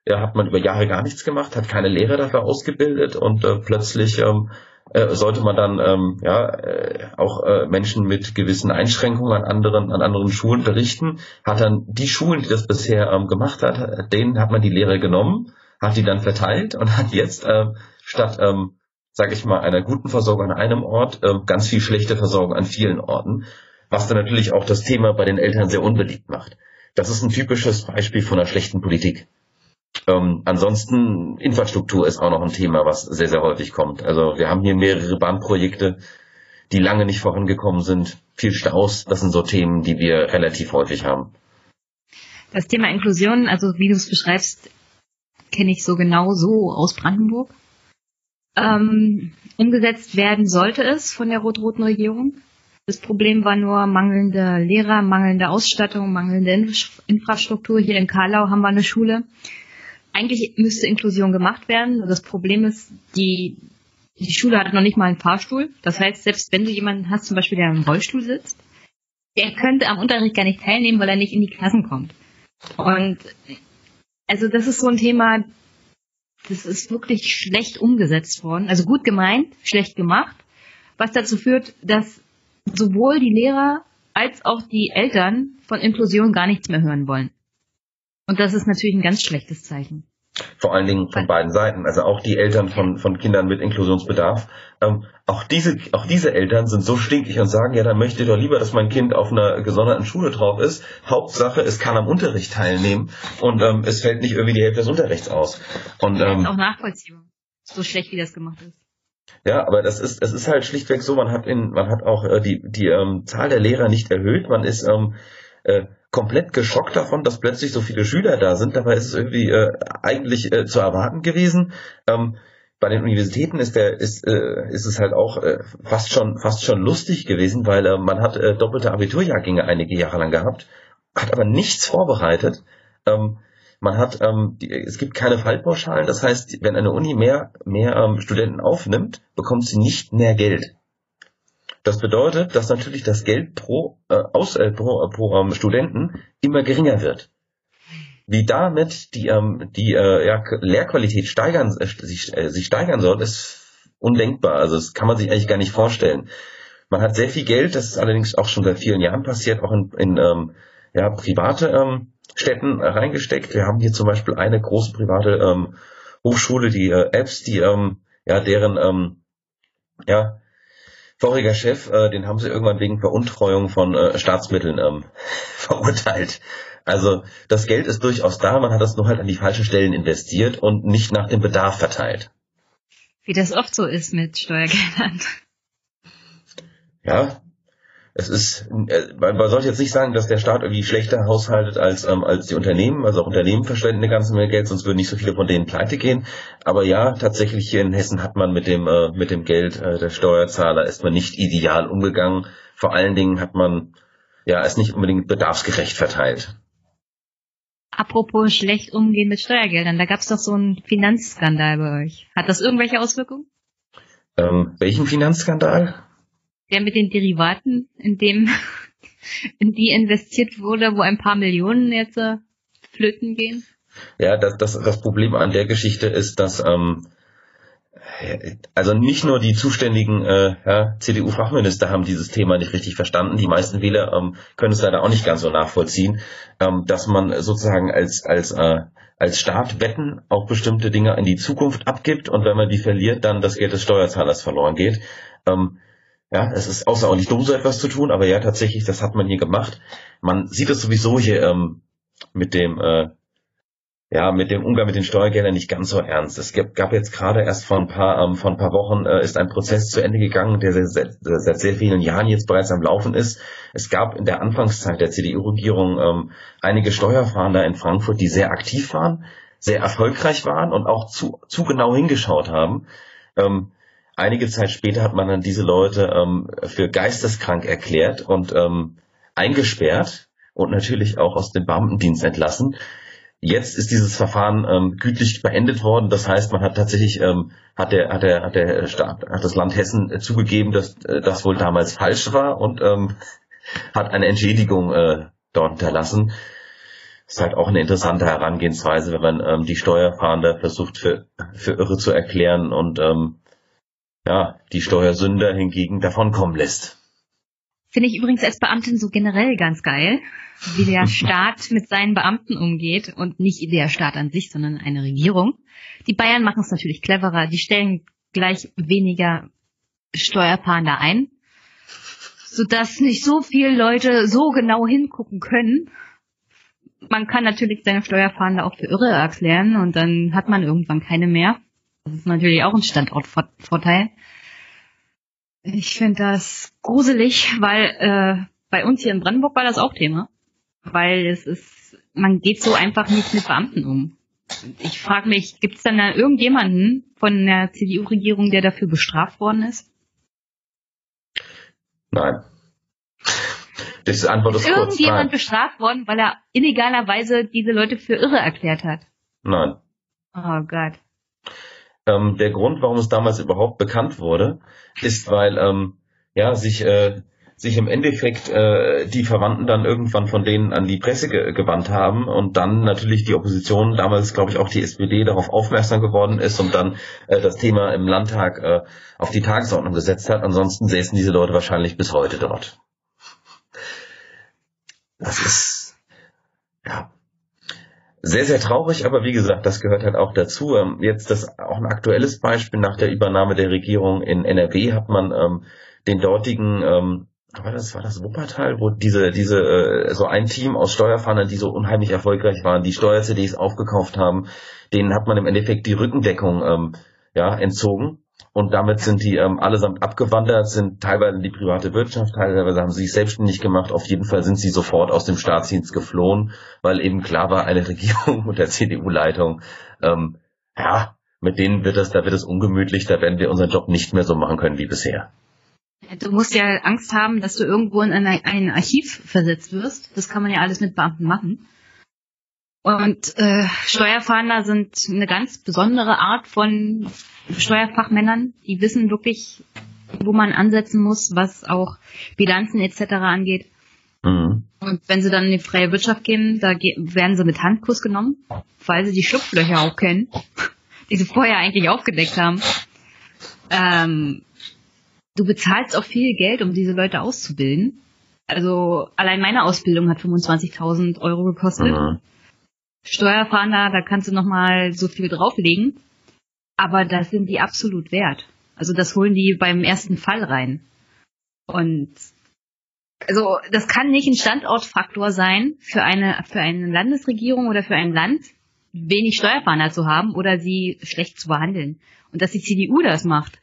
Da hat man über Jahre gar nichts gemacht, hat keine Lehrer dafür ausgebildet und äh, plötzlich ähm, äh, sollte man dann ähm, ja äh, auch äh, Menschen mit gewissen Einschränkungen an anderen an anderen Schulen unterrichten. Hat dann die Schulen, die das bisher ähm, gemacht hat, denen hat man die Lehrer genommen, hat die dann verteilt und hat jetzt äh, statt, ähm, sage ich mal, einer guten Versorgung an einem Ort äh, ganz viel schlechte Versorgung an vielen Orten, was dann natürlich auch das Thema bei den Eltern sehr unbeliebt macht. Das ist ein typisches Beispiel von einer schlechten Politik. Ähm, ansonsten Infrastruktur ist auch noch ein Thema, was sehr, sehr häufig kommt. Also wir haben hier mehrere Bahnprojekte, die lange nicht vorangekommen sind. Viel Staus, das sind so Themen, die wir relativ häufig haben. Das Thema Inklusion, also wie du es beschreibst, kenne ich so genau so aus Brandenburg. Ähm, umgesetzt werden sollte es von der rot-roten Regierung. Das Problem war nur mangelnde Lehrer, mangelnde Ausstattung, mangelnde Inf- Infrastruktur. Hier in Karlau haben wir eine Schule. Eigentlich müsste Inklusion gemacht werden. Das Problem ist, die, die Schule hat noch nicht mal einen Fahrstuhl. Das heißt, selbst wenn du jemanden hast, zum Beispiel, der im Rollstuhl sitzt, der könnte am Unterricht gar nicht teilnehmen, weil er nicht in die Klassen kommt. Und also das ist so ein Thema, das ist wirklich schlecht umgesetzt worden. Also gut gemeint, schlecht gemacht. Was dazu führt, dass sowohl die Lehrer als auch die Eltern von Inklusion gar nichts mehr hören wollen. Und das ist natürlich ein ganz schlechtes Zeichen. Vor allen Dingen von beiden Seiten. Also auch die Eltern von, von Kindern mit Inklusionsbedarf. Ähm, auch diese, auch diese Eltern sind so stinkig und sagen, ja, dann möchte ich doch lieber, dass mein Kind auf einer gesonderten Schule drauf ist. Hauptsache, es kann am Unterricht teilnehmen und ähm, es fällt nicht irgendwie die Hälfte des Unterrichts aus. Und, ähm, das ist auch nachvollziehbar, so schlecht wie das gemacht ist. Ja, aber das ist, es ist halt schlichtweg so, man hat in, man hat auch äh, die, die ähm, Zahl der Lehrer nicht erhöht, man ist ähm, äh, komplett geschockt davon, dass plötzlich so viele Schüler da sind, dabei ist es irgendwie äh, eigentlich äh, zu erwarten gewesen. Ähm, bei den Universitäten ist der, ist, äh, ist es halt auch äh, fast schon, fast schon lustig gewesen, weil äh, man hat äh, doppelte Abiturjahrgänge einige Jahre lang gehabt, hat aber nichts vorbereitet. Ähm, Man hat, ähm, die, es gibt keine Fallpauschalen, das heißt, wenn eine Uni mehr, mehr ähm, Studenten aufnimmt, bekommt sie nicht mehr Geld. Das bedeutet, dass natürlich das Geld pro, äh, aus, äh, pro, äh, pro ähm, Studenten immer geringer wird. Wie damit die, ähm, die äh, ja, Lehrqualität steigern, äh, sich, äh, sich steigern soll, ist undenkbar. Also das kann man sich eigentlich gar nicht vorstellen. Man hat sehr viel Geld, das ist allerdings auch schon seit vielen Jahren passiert, auch in, in ähm, ja, private ähm, Städten reingesteckt. Wir haben hier zum Beispiel eine große private ähm, Hochschule, die äh, Apps, die ähm, ja deren ähm, ja voriger Chef, äh, den haben sie irgendwann wegen Veruntreuung von äh, Staatsmitteln ähm, verurteilt. Also das Geld ist durchaus da, man hat das nur halt an die falschen Stellen investiert und nicht nach dem Bedarf verteilt. Wie das oft so ist mit Steuergeldern. Ja. Es ist, man sollte jetzt nicht sagen, dass der Staat irgendwie schlechter haushaltet als ähm, als die Unternehmen, also auch Unternehmen verschwenden eine ganze Menge Geld, sonst würden nicht so viele von denen pleite gehen. Aber ja, tatsächlich hier in Hessen hat man mit dem äh, mit dem Geld äh, der Steuerzahler ist man nicht ideal umgegangen. Vor allen Dingen hat man ja es nicht unbedingt bedarfsgerecht verteilt. Apropos schlecht umgehen mit Steuergeldern, da gab es doch so einen Finanzskandal bei euch. Hat das irgendwelche Auswirkungen? Ähm, welchen Finanzskandal? Der mit den Derivaten, in dem in die investiert wurde, wo ein paar Millionen jetzt äh, flöten gehen? Ja, das, das, das Problem an der Geschichte ist, dass ähm, also nicht nur die zuständigen äh, ja, C D U-Fachminister haben dieses Thema nicht richtig verstanden, die meisten Wähler ähm, können es leider auch nicht ganz so nachvollziehen, ähm, dass man sozusagen als, als, äh, als Staat Wetten auf bestimmte Dinge in die Zukunft abgibt und wenn man die verliert, dann das Geld des Steuerzahlers verloren geht. Ähm, Ja, es ist außerordentlich dumm, so etwas zu tun, aber ja, tatsächlich, das hat man hier gemacht. Man sieht es sowieso hier ähm, mit dem äh, ja, mit dem Umgang mit den Steuergeldern nicht ganz so ernst. Es gab, gab jetzt gerade erst vor ein paar ähm, vor ein paar Wochen äh, ist ein Prozess zu Ende gegangen, der seit, seit sehr vielen Jahren jetzt bereits am Laufen ist. Es gab in der Anfangszeit der C D U-Regierung ähm, einige Steuerfahnder in Frankfurt, die sehr aktiv waren, sehr erfolgreich waren und auch zu, zu genau hingeschaut haben. Ähm, Einige Zeit später hat man dann diese Leute ähm, für geisteskrank erklärt und ähm, eingesperrt und natürlich auch aus dem Beamtendienst entlassen. Jetzt ist dieses Verfahren ähm, gütlich beendet worden. Das heißt, man hat tatsächlich ähm, hat der hat der hat der Staat hat das Land Hessen zugegeben, dass äh, das wohl damals falsch war und ähm, hat eine Entschädigung äh, dort hinterlassen. Ist halt auch eine interessante Herangehensweise, wenn man ähm, die Steuerfahnder versucht für für irre zu erklären und ähm, ja, die Steuersünder hingegen davonkommen lässt. Finde ich übrigens als Beamtin so generell ganz geil, wie der Staat mit seinen Beamten umgeht und nicht der Staat an sich, sondern eine Regierung. Die Bayern machen es natürlich cleverer, die stellen gleich weniger Steuerfahnder ein, sodass nicht so viele Leute so genau hingucken können. Man kann natürlich seine Steuerfahnder auch für irre erklären und dann hat man irgendwann keine mehr. Das ist natürlich auch ein Standortvorteil. Ich finde das gruselig, weil äh, bei uns hier in Brandenburg war das auch Thema. Weil es ist, man geht so einfach nicht mit Beamten um. Und ich frage mich, gibt es dann da irgendjemanden von der C D U-Regierung, der dafür bestraft worden ist? Nein. Das ist Antwort ist kurz. Ist irgendjemand bestraft worden, weil er illegalerweise diese Leute für irre erklärt hat? Nein. Oh Gott. Ähm, der Grund, warum es damals überhaupt bekannt wurde, ist, weil ähm, ja sich äh, sich im Endeffekt äh, die Verwandten dann irgendwann von denen an die Presse ge- gewandt haben und dann natürlich die Opposition, damals glaube ich auch die S P D, darauf aufmerksam geworden ist und dann äh, das Thema im Landtag äh, auf die Tagesordnung gesetzt hat. Ansonsten säßen diese Leute wahrscheinlich bis heute dort. Das ist ja sehr, sehr traurig, aber wie gesagt, das gehört halt auch dazu. Ähm, jetzt das auch ein aktuelles Beispiel. Nach der Übernahme der Regierung in N R W hat man ähm, den dortigen, ähm, war das war das Wuppertal, wo diese, diese äh, so ein Team aus Steuerfahndern, die so unheimlich erfolgreich waren, die Steuer-C Ds aufgekauft haben, denen hat man im Endeffekt die Rückendeckung ähm, ja entzogen. Und damit sind die ähm, allesamt abgewandert, sind teilweise in die private Wirtschaft, teilweise haben sie sich selbstständig gemacht. Auf jeden Fall sind sie sofort aus dem Staatsdienst geflohen, weil eben klar war, eine Regierung unter C D U-Leitung, ähm, ja, mit denen wird es, da wird es ungemütlich, da werden wir unseren Job nicht mehr so machen können wie bisher. Du musst ja Angst haben, dass du irgendwo in ein Archiv versetzt wirst. Das kann man ja alles mit Beamten machen. Und äh, Steuerfahnder sind eine ganz besondere Art von Steuerfachmännern. Die wissen wirklich, wo man ansetzen muss, was auch Bilanzen et cetera angeht. Mhm. Und wenn sie dann in die freie Wirtschaft gehen, da ge- werden sie mit Handkuss genommen, weil sie die Schlupflöcher auch kennen, die sie vorher eigentlich aufgedeckt haben. Ähm... Du bezahlst auch viel Geld, um diese Leute auszubilden. Also allein meine Ausbildung hat fünfundzwanzigtausend Euro gekostet. Mhm. Steuerfahnder, da kannst du nochmal so viel drauflegen. Aber das sind die absolut wert. Also das holen die beim ersten Fall rein. Und also das kann nicht ein Standortfaktor sein, für eine, für eine Landesregierung oder für ein Land wenig Steuerfahnder zu haben oder sie schlecht zu behandeln. Und dass die C D U das macht,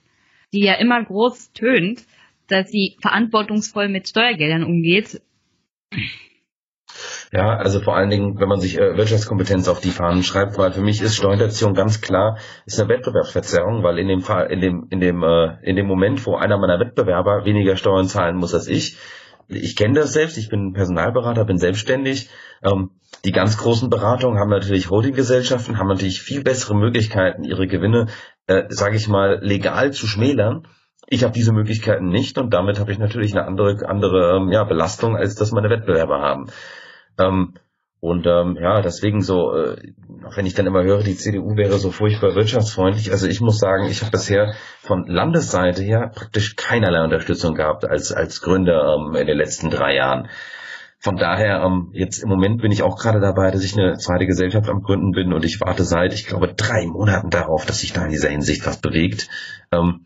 die ja immer groß tönt, dass sie verantwortungsvoll mit Steuergeldern umgeht. Ja, also vor allen Dingen, wenn man sich äh, Wirtschaftskompetenz auf die Fahnen schreibt, weil für mich ist Steuerhinterziehung ganz klar, ist eine Wettbewerbsverzerrung, weil in dem Fall, in dem, in dem, äh, in dem Moment, wo einer meiner Wettbewerber weniger Steuern zahlen muss als ich, ich kenne das selbst, ich bin Personalberater, bin selbstständig. Ähm, die ganz großen Beratungen haben natürlich Holdinggesellschaften, haben natürlich viel bessere Möglichkeiten, ihre Gewinne, äh, sage ich mal, legal zu schmälern. Ich habe diese Möglichkeiten nicht und damit habe ich natürlich eine andere, andere ähm, ja, Belastung, als das meine Wettbewerber haben. Ähm, und ähm, ja, deswegen so, äh, auch wenn ich dann immer höre, die C D U wäre so furchtbar wirtschaftsfreundlich. Also ich muss sagen, ich habe bisher von Landesseite her praktisch keinerlei Unterstützung gehabt als, als Gründer ähm, in den letzten drei Jahren. Von daher, ähm, jetzt im Moment bin ich auch gerade dabei, dass ich eine zweite Gesellschaft am Gründen bin und ich warte seit, ich glaube, drei Monaten darauf, dass sich da in dieser Hinsicht was bewegt. Ähm,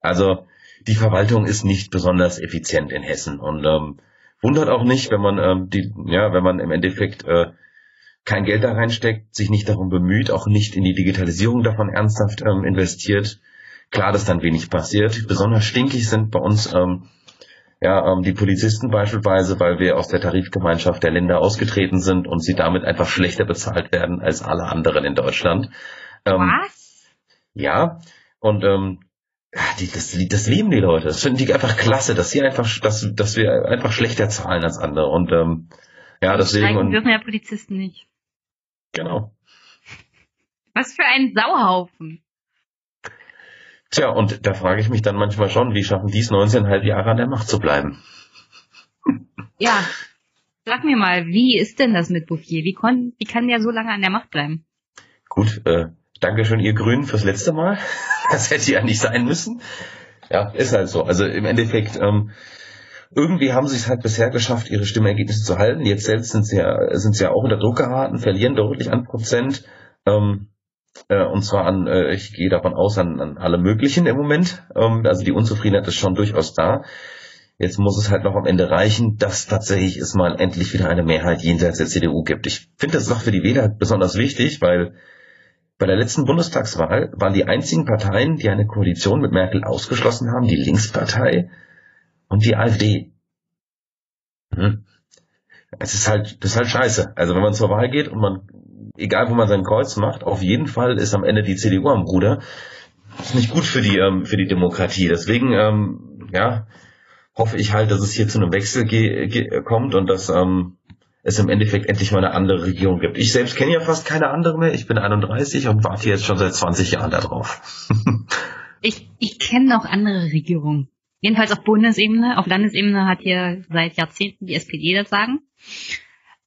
also die Verwaltung ist nicht besonders effizient in Hessen und ähm, wundert auch nicht, wenn man ähm, die, ja, wenn man im Endeffekt äh, kein Geld da reinsteckt, sich nicht darum bemüht, auch nicht in die Digitalisierung davon ernsthaft ähm, investiert. Klar, dass dann wenig passiert. Besonders stinkig sind bei uns ähm, Ja, ähm, die Polizisten beispielsweise, weil wir aus der Tarifgemeinschaft der Länder ausgetreten sind und sie damit einfach schlechter bezahlt werden als alle anderen in Deutschland. Ähm, Was? Ja, und ähm, die, das, das lieben die Leute. Das finden die einfach klasse, dass sie einfach, dass, dass wir einfach schlechter zahlen als andere. Und ähm, ja, deswegen. Und dürfen ja Polizisten nicht. Genau. Was für ein Sauhaufen. Tja, und da frage ich mich dann manchmal schon, wie schaffen die es, neunzehneinhalb Jahre an der Macht zu bleiben? Ja, sag mir mal, wie ist denn das mit Bouffier? Wie, kon- wie kann der so lange an der Macht bleiben? Gut, äh, danke schön, ihr Grünen, fürs letzte Mal. Das hätte ja nicht sein müssen. Ja, ist halt so. Also im Endeffekt, ähm, irgendwie haben sie es halt bisher geschafft, ihre Stimmergebnisse zu halten. Jetzt selbst sind sie ja, sind sie ja auch unter Druck geraten, verlieren deutlich an Prozent. Ähm, Und zwar an, ich gehe davon aus, an, an alle möglichen im Moment. Also die Unzufriedenheit ist schon durchaus da. Jetzt muss es halt noch am Ende reichen, dass tatsächlich es mal endlich wieder eine Mehrheit jenseits der C D U gibt. Ich finde das noch für die Wähler besonders wichtig, weil bei der letzten Bundestagswahl waren die einzigen Parteien, die eine Koalition mit Merkel ausgeschlossen haben, die Linkspartei und die AfD. Hm. Es ist halt, das ist halt scheiße. Also wenn man zur Wahl geht und man egal, wo man sein Kreuz macht, auf jeden Fall ist am Ende die C D U am Ruder. Das ist nicht gut für die ähm, für die Demokratie. Deswegen ähm, ja, hoffe ich halt, dass es hier zu einem Wechsel ge- ge- kommt und dass ähm, es im Endeffekt endlich mal eine andere Regierung gibt. Ich selbst kenne ja fast keine andere mehr. Ich bin einunddreißig und warte jetzt schon seit zwanzig Jahren darauf. ich ich kenne auch andere Regierungen. Jedenfalls auf Bundesebene. Auf Landesebene hat hier seit Jahrzehnten die S P D das Sagen.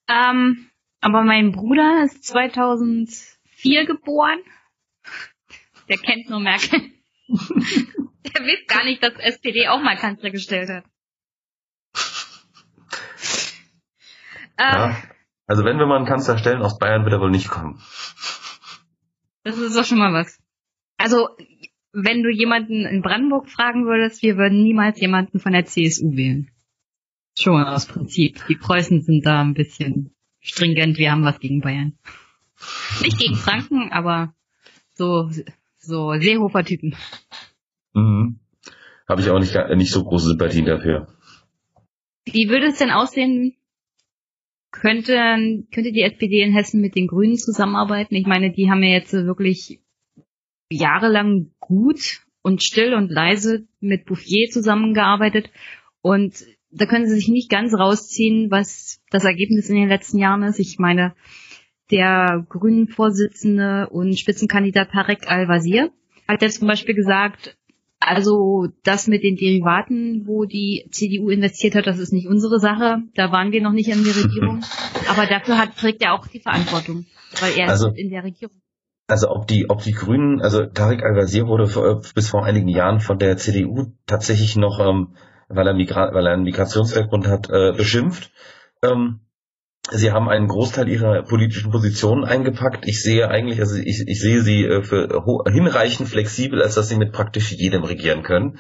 Ähm... Aber mein Bruder ist zweitausendvier geboren. Der kennt nur Merkel. Der weiß gar nicht, dass S P D auch mal Kanzler gestellt hat. Ja, ähm, also wenn wir mal einen Kanzler stellen, aus Bayern wird er wohl nicht kommen. Das ist doch schon mal was. Also wenn du jemanden in Brandenburg fragen würdest, wir würden niemals jemanden von der C S U wählen. Schon mal aus Prinzip. Die Preußen sind da ein bisschen stringent, wir haben was gegen Bayern. Nicht gegen Franken, aber so, so Seehofer-Typen. Mhm. Habe ich auch nicht, nicht so große Sympathien dafür. Wie würde es denn aussehen, könnte, könnte die S P D in Hessen mit den Grünen zusammenarbeiten? Ich meine, die haben ja jetzt wirklich jahrelang gut und still und leise mit Bouffier zusammengearbeitet. Und da können sie sich nicht ganz rausziehen, was das Ergebnis in den letzten Jahren ist. Ich meine, der Grünen-Vorsitzende und Spitzenkandidat Tarek Al-Wazir hat ja zum Beispiel gesagt, also das mit den Derivaten, wo die C D U investiert hat, das ist nicht unsere Sache. Da waren wir noch nicht in der Regierung. Aber dafür hat, trägt er auch die Verantwortung, weil er also, ist in der Regierung. Also ob die, ob die Grünen, also Tarek Al-Wazir wurde für, bis vor einigen Jahren von der C D U tatsächlich noch, ähm, weil, er Migra- weil er einen Migrationshintergrund hat, äh, beschimpft. Ähm, Sie haben einen Großteil ihrer politischen Positionen eingepackt. Ich sehe eigentlich, also ich, ich sehe sie äh, für ho- hinreichend flexibel, als dass sie mit praktisch jedem regieren können.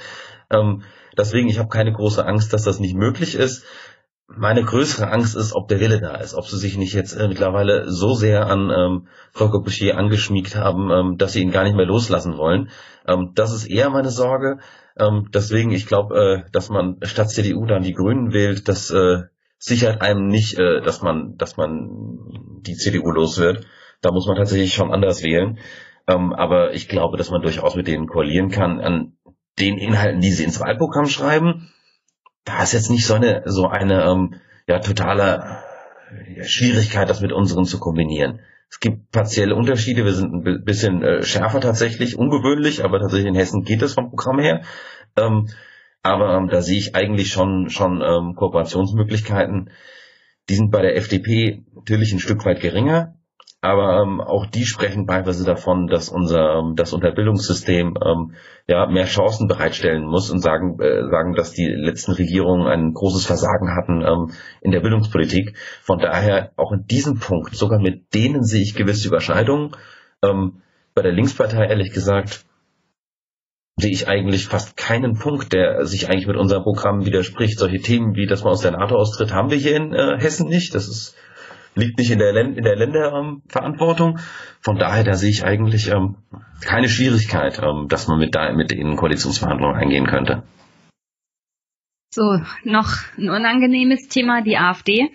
Ähm, deswegen, ich habe keine große Angst, dass das nicht möglich ist. Meine größere Angst ist, ob der Wille da ist, ob sie sich nicht jetzt äh, mittlerweile so sehr an ähm, Volker Bouffier angeschmiegt haben, ähm, dass sie ihn gar nicht mehr loslassen wollen. Ähm, das ist eher meine Sorge. Ähm, deswegen, ich glaube, äh, dass man statt C D U dann die Grünen wählt, dass äh, sichert einem nicht, dass man, dass man die C D U los wird. Da muss man tatsächlich schon anders wählen. Aber ich glaube, dass man durchaus mit denen koalieren kann. An den Inhalten, die sie ins Wahlprogramm schreiben, da ist jetzt nicht so eine, so eine, ja, totale Schwierigkeit, das mit unseren zu kombinieren. Es gibt partielle Unterschiede. Wir sind ein bisschen schärfer tatsächlich, ungewöhnlich, aber tatsächlich in Hessen geht es vom Programm her. Aber ähm, da sehe ich eigentlich schon schon ähm, Kooperationsmöglichkeiten. Die sind bei der F D P natürlich ein Stück weit geringer, aber ähm, auch die sprechen teilweise davon, dass unser dass unser Bildungssystem ähm, ja mehr Chancen bereitstellen muss und sagen äh, sagen, dass die letzten Regierungen ein großes Versagen hatten ähm, in der Bildungspolitik. Von daher auch in diesem Punkt, sogar mit denen sehe ich gewisse Überschneidungen. Ähm, bei der Linkspartei ehrlich gesagt sehe ich eigentlich fast keinen Punkt, der sich eigentlich mit unserem Programm widerspricht. Solche Themen wie, dass man aus der NATO austritt, haben wir hier in äh, Hessen nicht. Das ist, liegt nicht in der, Länd- in der Länderverantwortung. Ähm, Von daher, da sehe ich eigentlich ähm, keine Schwierigkeit, ähm, dass man mit, da, mit in Koalitionsverhandlungen eingehen könnte. So, noch ein unangenehmes Thema, die AfD.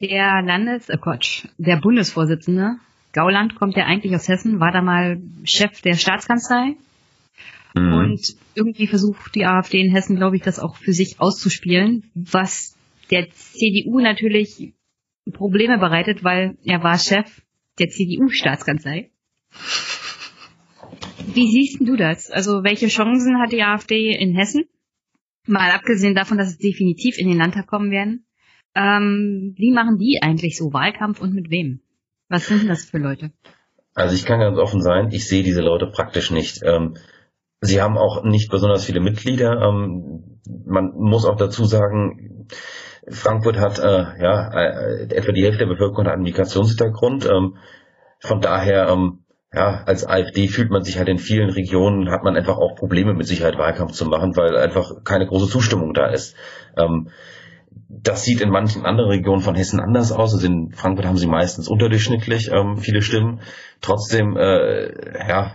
Der Landes-, oh Gott, der Bundesvorsitzende Gauland kommt ja eigentlich aus Hessen, war da mal Chef der Staatskanzlei. Und irgendwie versucht die AfD in Hessen, glaube ich, das auch für sich auszuspielen, was der C D U natürlich Probleme bereitet, weil er war Chef der C D U-Staatskanzlei. Wie siehst du das? Also welche Chancen hat die AfD in Hessen? Mal abgesehen davon, dass es definitiv in den Landtag kommen werden. Ähm, wie machen die eigentlich so Wahlkampf und mit wem? Was sind denn das für Leute? Also ich kann ganz offen sein, ich sehe diese Leute praktisch nicht. Ähm, Sie haben auch nicht besonders viele Mitglieder. Ähm, man muss auch dazu sagen, Frankfurt hat äh, ja äh, etwa die Hälfte der Bevölkerung hat einen Migrationshintergrund. Ähm, von daher, ähm, ja, als AfD fühlt man sich halt in vielen Regionen, hat man einfach auch Probleme mit Sicherheit Wahlkampf zu machen, weil einfach keine große Zustimmung da ist. Ähm, das sieht in manchen anderen Regionen von Hessen anders aus. Also in Frankfurt haben sie meistens unterdurchschnittlich ähm, viele Stimmen. Trotzdem, äh, ja,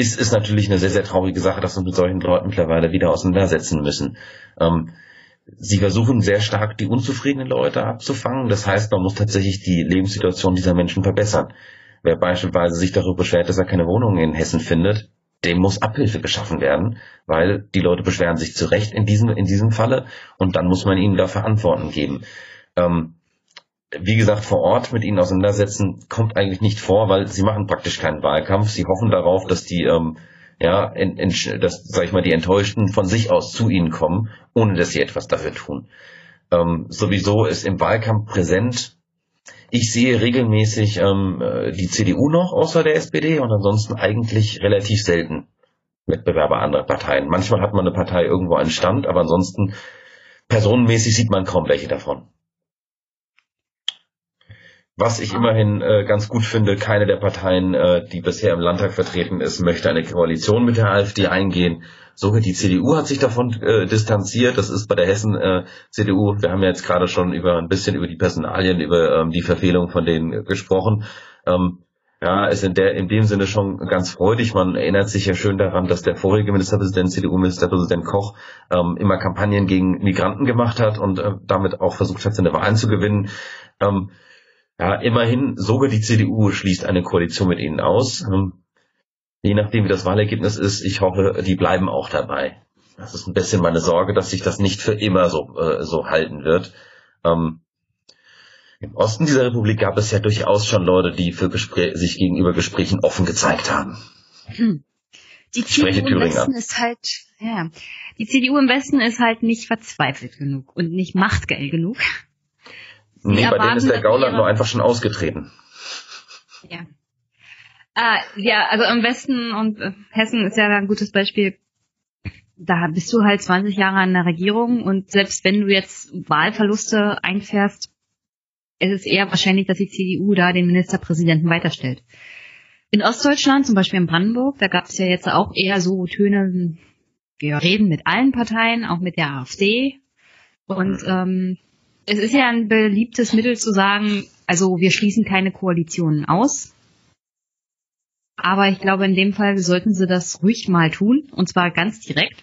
Ist, ist natürlich eine sehr, sehr traurige Sache, dass wir uns mit solchen Leuten mittlerweile wieder auseinandersetzen müssen. Ähm, sie versuchen sehr stark, die unzufriedenen Leute abzufangen. Das heißt, man muss tatsächlich die Lebenssituation dieser Menschen verbessern. Wer beispielsweise sich darüber beschwert, dass er keine Wohnung in Hessen findet, dem muss Abhilfe geschaffen werden, weil die Leute beschweren sich zu Recht in diesem, in diesem Falle und dann muss man ihnen dafür Antworten geben. Ähm, Wie gesagt, vor Ort mit ihnen auseinandersetzen kommt eigentlich nicht vor, weil sie machen praktisch keinen Wahlkampf. Sie hoffen darauf, dass die, ähm, ja, in, in, dass, sag ich mal, die Enttäuschten von sich aus zu ihnen kommen, ohne dass sie etwas dafür tun. Ähm, sowieso ist im Wahlkampf präsent. Ich sehe regelmäßig ähm, die C D U noch außer der S P D und ansonsten eigentlich relativ selten Wettbewerber anderer Parteien. Manchmal hat man eine Partei irgendwo einen Stand, aber ansonsten personenmäßig sieht man kaum welche davon. Was ich immerhin äh, ganz gut finde, keine der Parteien, äh, die bisher im Landtag vertreten ist, möchte eine Koalition mit der AfD eingehen. Sogar die C D U hat sich davon äh, distanziert. Das ist bei der Hessen-C D U, äh, wir haben ja jetzt gerade schon über ein bisschen über die Personalien, über ähm, die Verfehlung von denen äh, gesprochen. Ähm, ja, ist in, der, in dem Sinne schon ganz freudig. Man erinnert sich ja schön daran, dass der vorige Ministerpräsident, C D U-Ministerpräsident Koch, ähm, immer Kampagnen gegen Migranten gemacht hat und äh, damit auch versucht hat, seine Wahlen zu gewinnen. Ähm, ja, immerhin, sogar die C D U schließt eine Koalition mit ihnen aus. Ähm, je nachdem, wie das Wahlergebnis ist, ich hoffe, die bleiben auch dabei. Das ist ein bisschen meine Sorge, dass sich das nicht für immer so, äh, so halten wird. Ähm, Im Osten dieser Republik gab es ja durchaus schon Leute, die für Gespräch, sich gegenüber Gesprächen offen gezeigt haben. Hm. Die C D U im Westen ist halt, ja, die C D U im Westen ist halt nicht verzweifelt genug und nicht machtgeil genug. Sie nee, bei denen ist der Gauland nur einfach schon ausgetreten. Ja. Ah, ja, also im Westen und äh, Hessen ist ja ein gutes Beispiel. Da bist du halt zwanzig Jahre an der Regierung und selbst wenn du jetzt Wahlverluste einfährst, es ist eher wahrscheinlich, dass die C D U da den Ministerpräsidenten weiterstellt. In Ostdeutschland, zum Beispiel in Brandenburg, da gab es ja jetzt auch eher so Töne, wir reden mit allen Parteien, auch mit der AfD. Und ähm, es ist ja ein beliebtes Mittel zu sagen, also wir schließen keine Koalitionen aus. Aber ich glaube, in dem Fall sollten sie das ruhig mal tun, und zwar ganz direkt.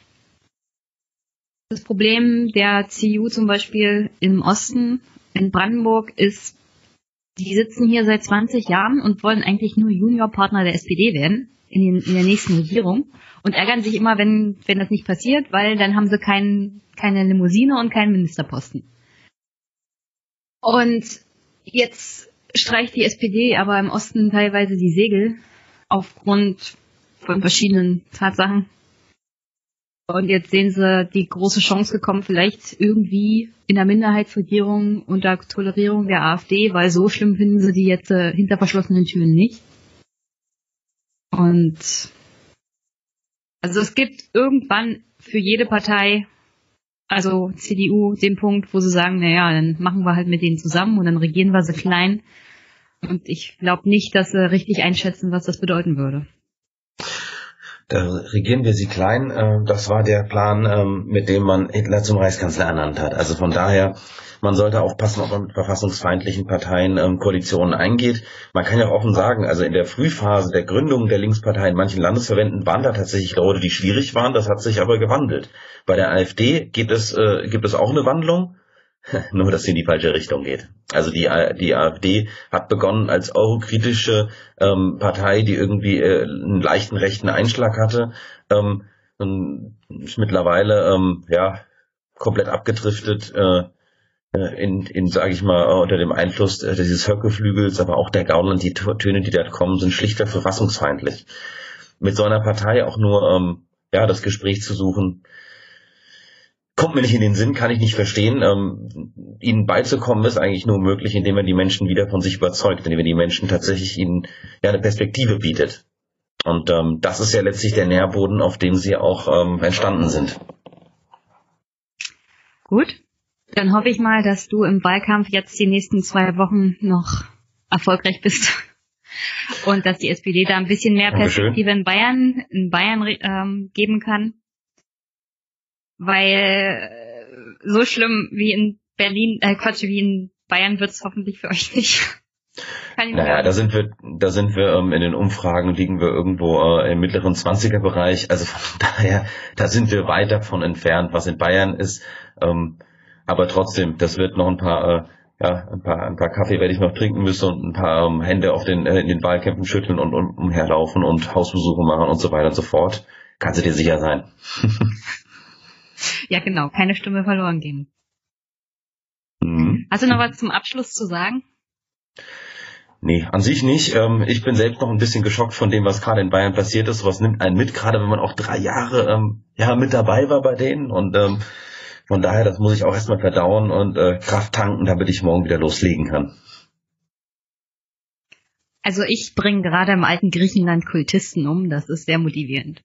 Das Problem der C D U zum Beispiel im Osten, in Brandenburg, ist, die sitzen hier seit zwanzig Jahren und wollen eigentlich nur Juniorpartner der S P D werden in, den, in der nächsten Regierung und ärgern sich immer, wenn wenn das nicht passiert, weil dann haben sie kein, keine Limousine und keinen Ministerposten. Und jetzt streicht die S P D aber im Osten teilweise die Segel aufgrund von verschiedenen Tatsachen. Und jetzt sehen sie die große Chance gekommen, vielleicht irgendwie in der Minderheitsregierung unter Tolerierung der AfD, weil so schlimm finden sie die jetzt äh, hinter verschlossenen Türen nicht. Und also es gibt irgendwann für jede Partei, also C D U, den Punkt, wo sie sagen, naja, dann machen wir halt mit denen zusammen und dann regieren wir sie klein. Und ich glaube nicht, dass sie richtig einschätzen, was das bedeuten würde. Da regieren wir sie klein. Das war der Plan, mit dem man Hitler zum Reichskanzler ernannt hat. Also von daher, man sollte aufpassen, ob man mit verfassungsfeindlichen Parteien Koalitionen eingeht. Man kann ja offen sagen, also in der Frühphase der Gründung der Linkspartei in manchen Landesverbänden waren da tatsächlich Leute, die schwierig waren. Das hat sich aber gewandelt. Bei der AfD gibt es, äh, gibt es auch eine Wandlung. Nur, dass sie in die falsche Richtung geht. Also die die AfD hat begonnen als eurokritische ähm, Partei, die irgendwie äh, einen leichten rechten Einschlag hatte, ähm, und ist mittlerweile ähm, ja komplett abgedriftet äh, in, in sage ich mal, unter dem Einfluss dieses Höckeflügels, aber auch der Gauland. Die Töne, die da kommen, sind schlichter verfassungsfeindlich. Mit so einer Partei auch nur ähm, ja das Gespräch zu suchen, kommt mir nicht in den Sinn, kann ich nicht verstehen. Ähm, ihnen beizukommen ist eigentlich nur möglich, indem man die Menschen wieder von sich überzeugt, indem man die Menschen tatsächlich ihnen ja eine Perspektive bietet. Und ähm, das ist ja letztlich der Nährboden, auf dem sie auch ähm, entstanden sind. Gut, dann hoffe ich mal, dass du im Wahlkampf jetzt die nächsten zwei Wochen noch erfolgreich bist und dass die S P D da ein bisschen mehr Perspektive in Bayern, in Bayern ähm, geben kann. Weil so schlimm wie in Berlin, äh Quatsch, wie in Bayern wird's hoffentlich für euch nicht. Kann ich naja, da sind wir, da sind wir ähm, in den Umfragen, liegen wir irgendwo äh, im mittleren zwanziger-Bereich. Also von daher, da sind wir weit davon entfernt, was in Bayern ist. Ähm, aber trotzdem, das wird noch ein paar, äh, ja, ein paar, ein paar Kaffee werde ich noch trinken müssen und ein paar ähm, Hände auf den, äh, in den Wahlkämpfen schütteln und, und umherlaufen und Hausbesuche machen und so weiter und so fort. Kannst du dir sicher sein. Ja, genau. Keine Stimme verloren gehen. Mhm. Hast du noch was zum Abschluss zu sagen? Nee, an sich nicht. Ich bin selbst noch ein bisschen geschockt von dem, was gerade in Bayern passiert ist. Was nimmt einen mit, gerade wenn man auch drei Jahre ja, mit dabei war bei denen. Und von daher, das muss ich auch erstmal verdauen und Kraft tanken, damit ich morgen wieder loslegen kann. Also ich bringe gerade im alten Griechenland Kultisten um. Das ist sehr motivierend.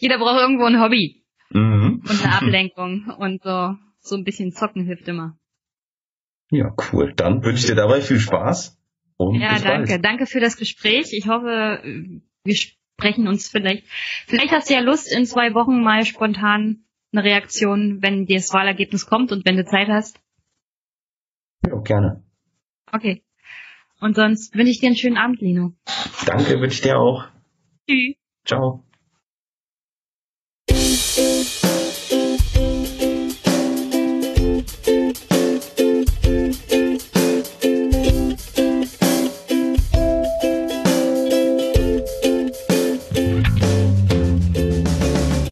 Jeder braucht irgendwo ein Hobby, mhm, und eine Ablenkung und so, so ein bisschen zocken hilft immer. Ja, cool. Dann wünsche ich dir dabei viel Spaß. Und ja, danke. Bald. Danke für das Gespräch. Ich hoffe, wir sprechen uns vielleicht. Vielleicht hast du ja Lust, in zwei Wochen mal spontan eine Reaktion, wenn dir das Wahlergebnis kommt und wenn du Zeit hast. Ja, gerne. Okay. Und sonst wünsche ich dir einen schönen Abend, Lino. Danke, wünsche ich dir auch. Tschüss. Ciao.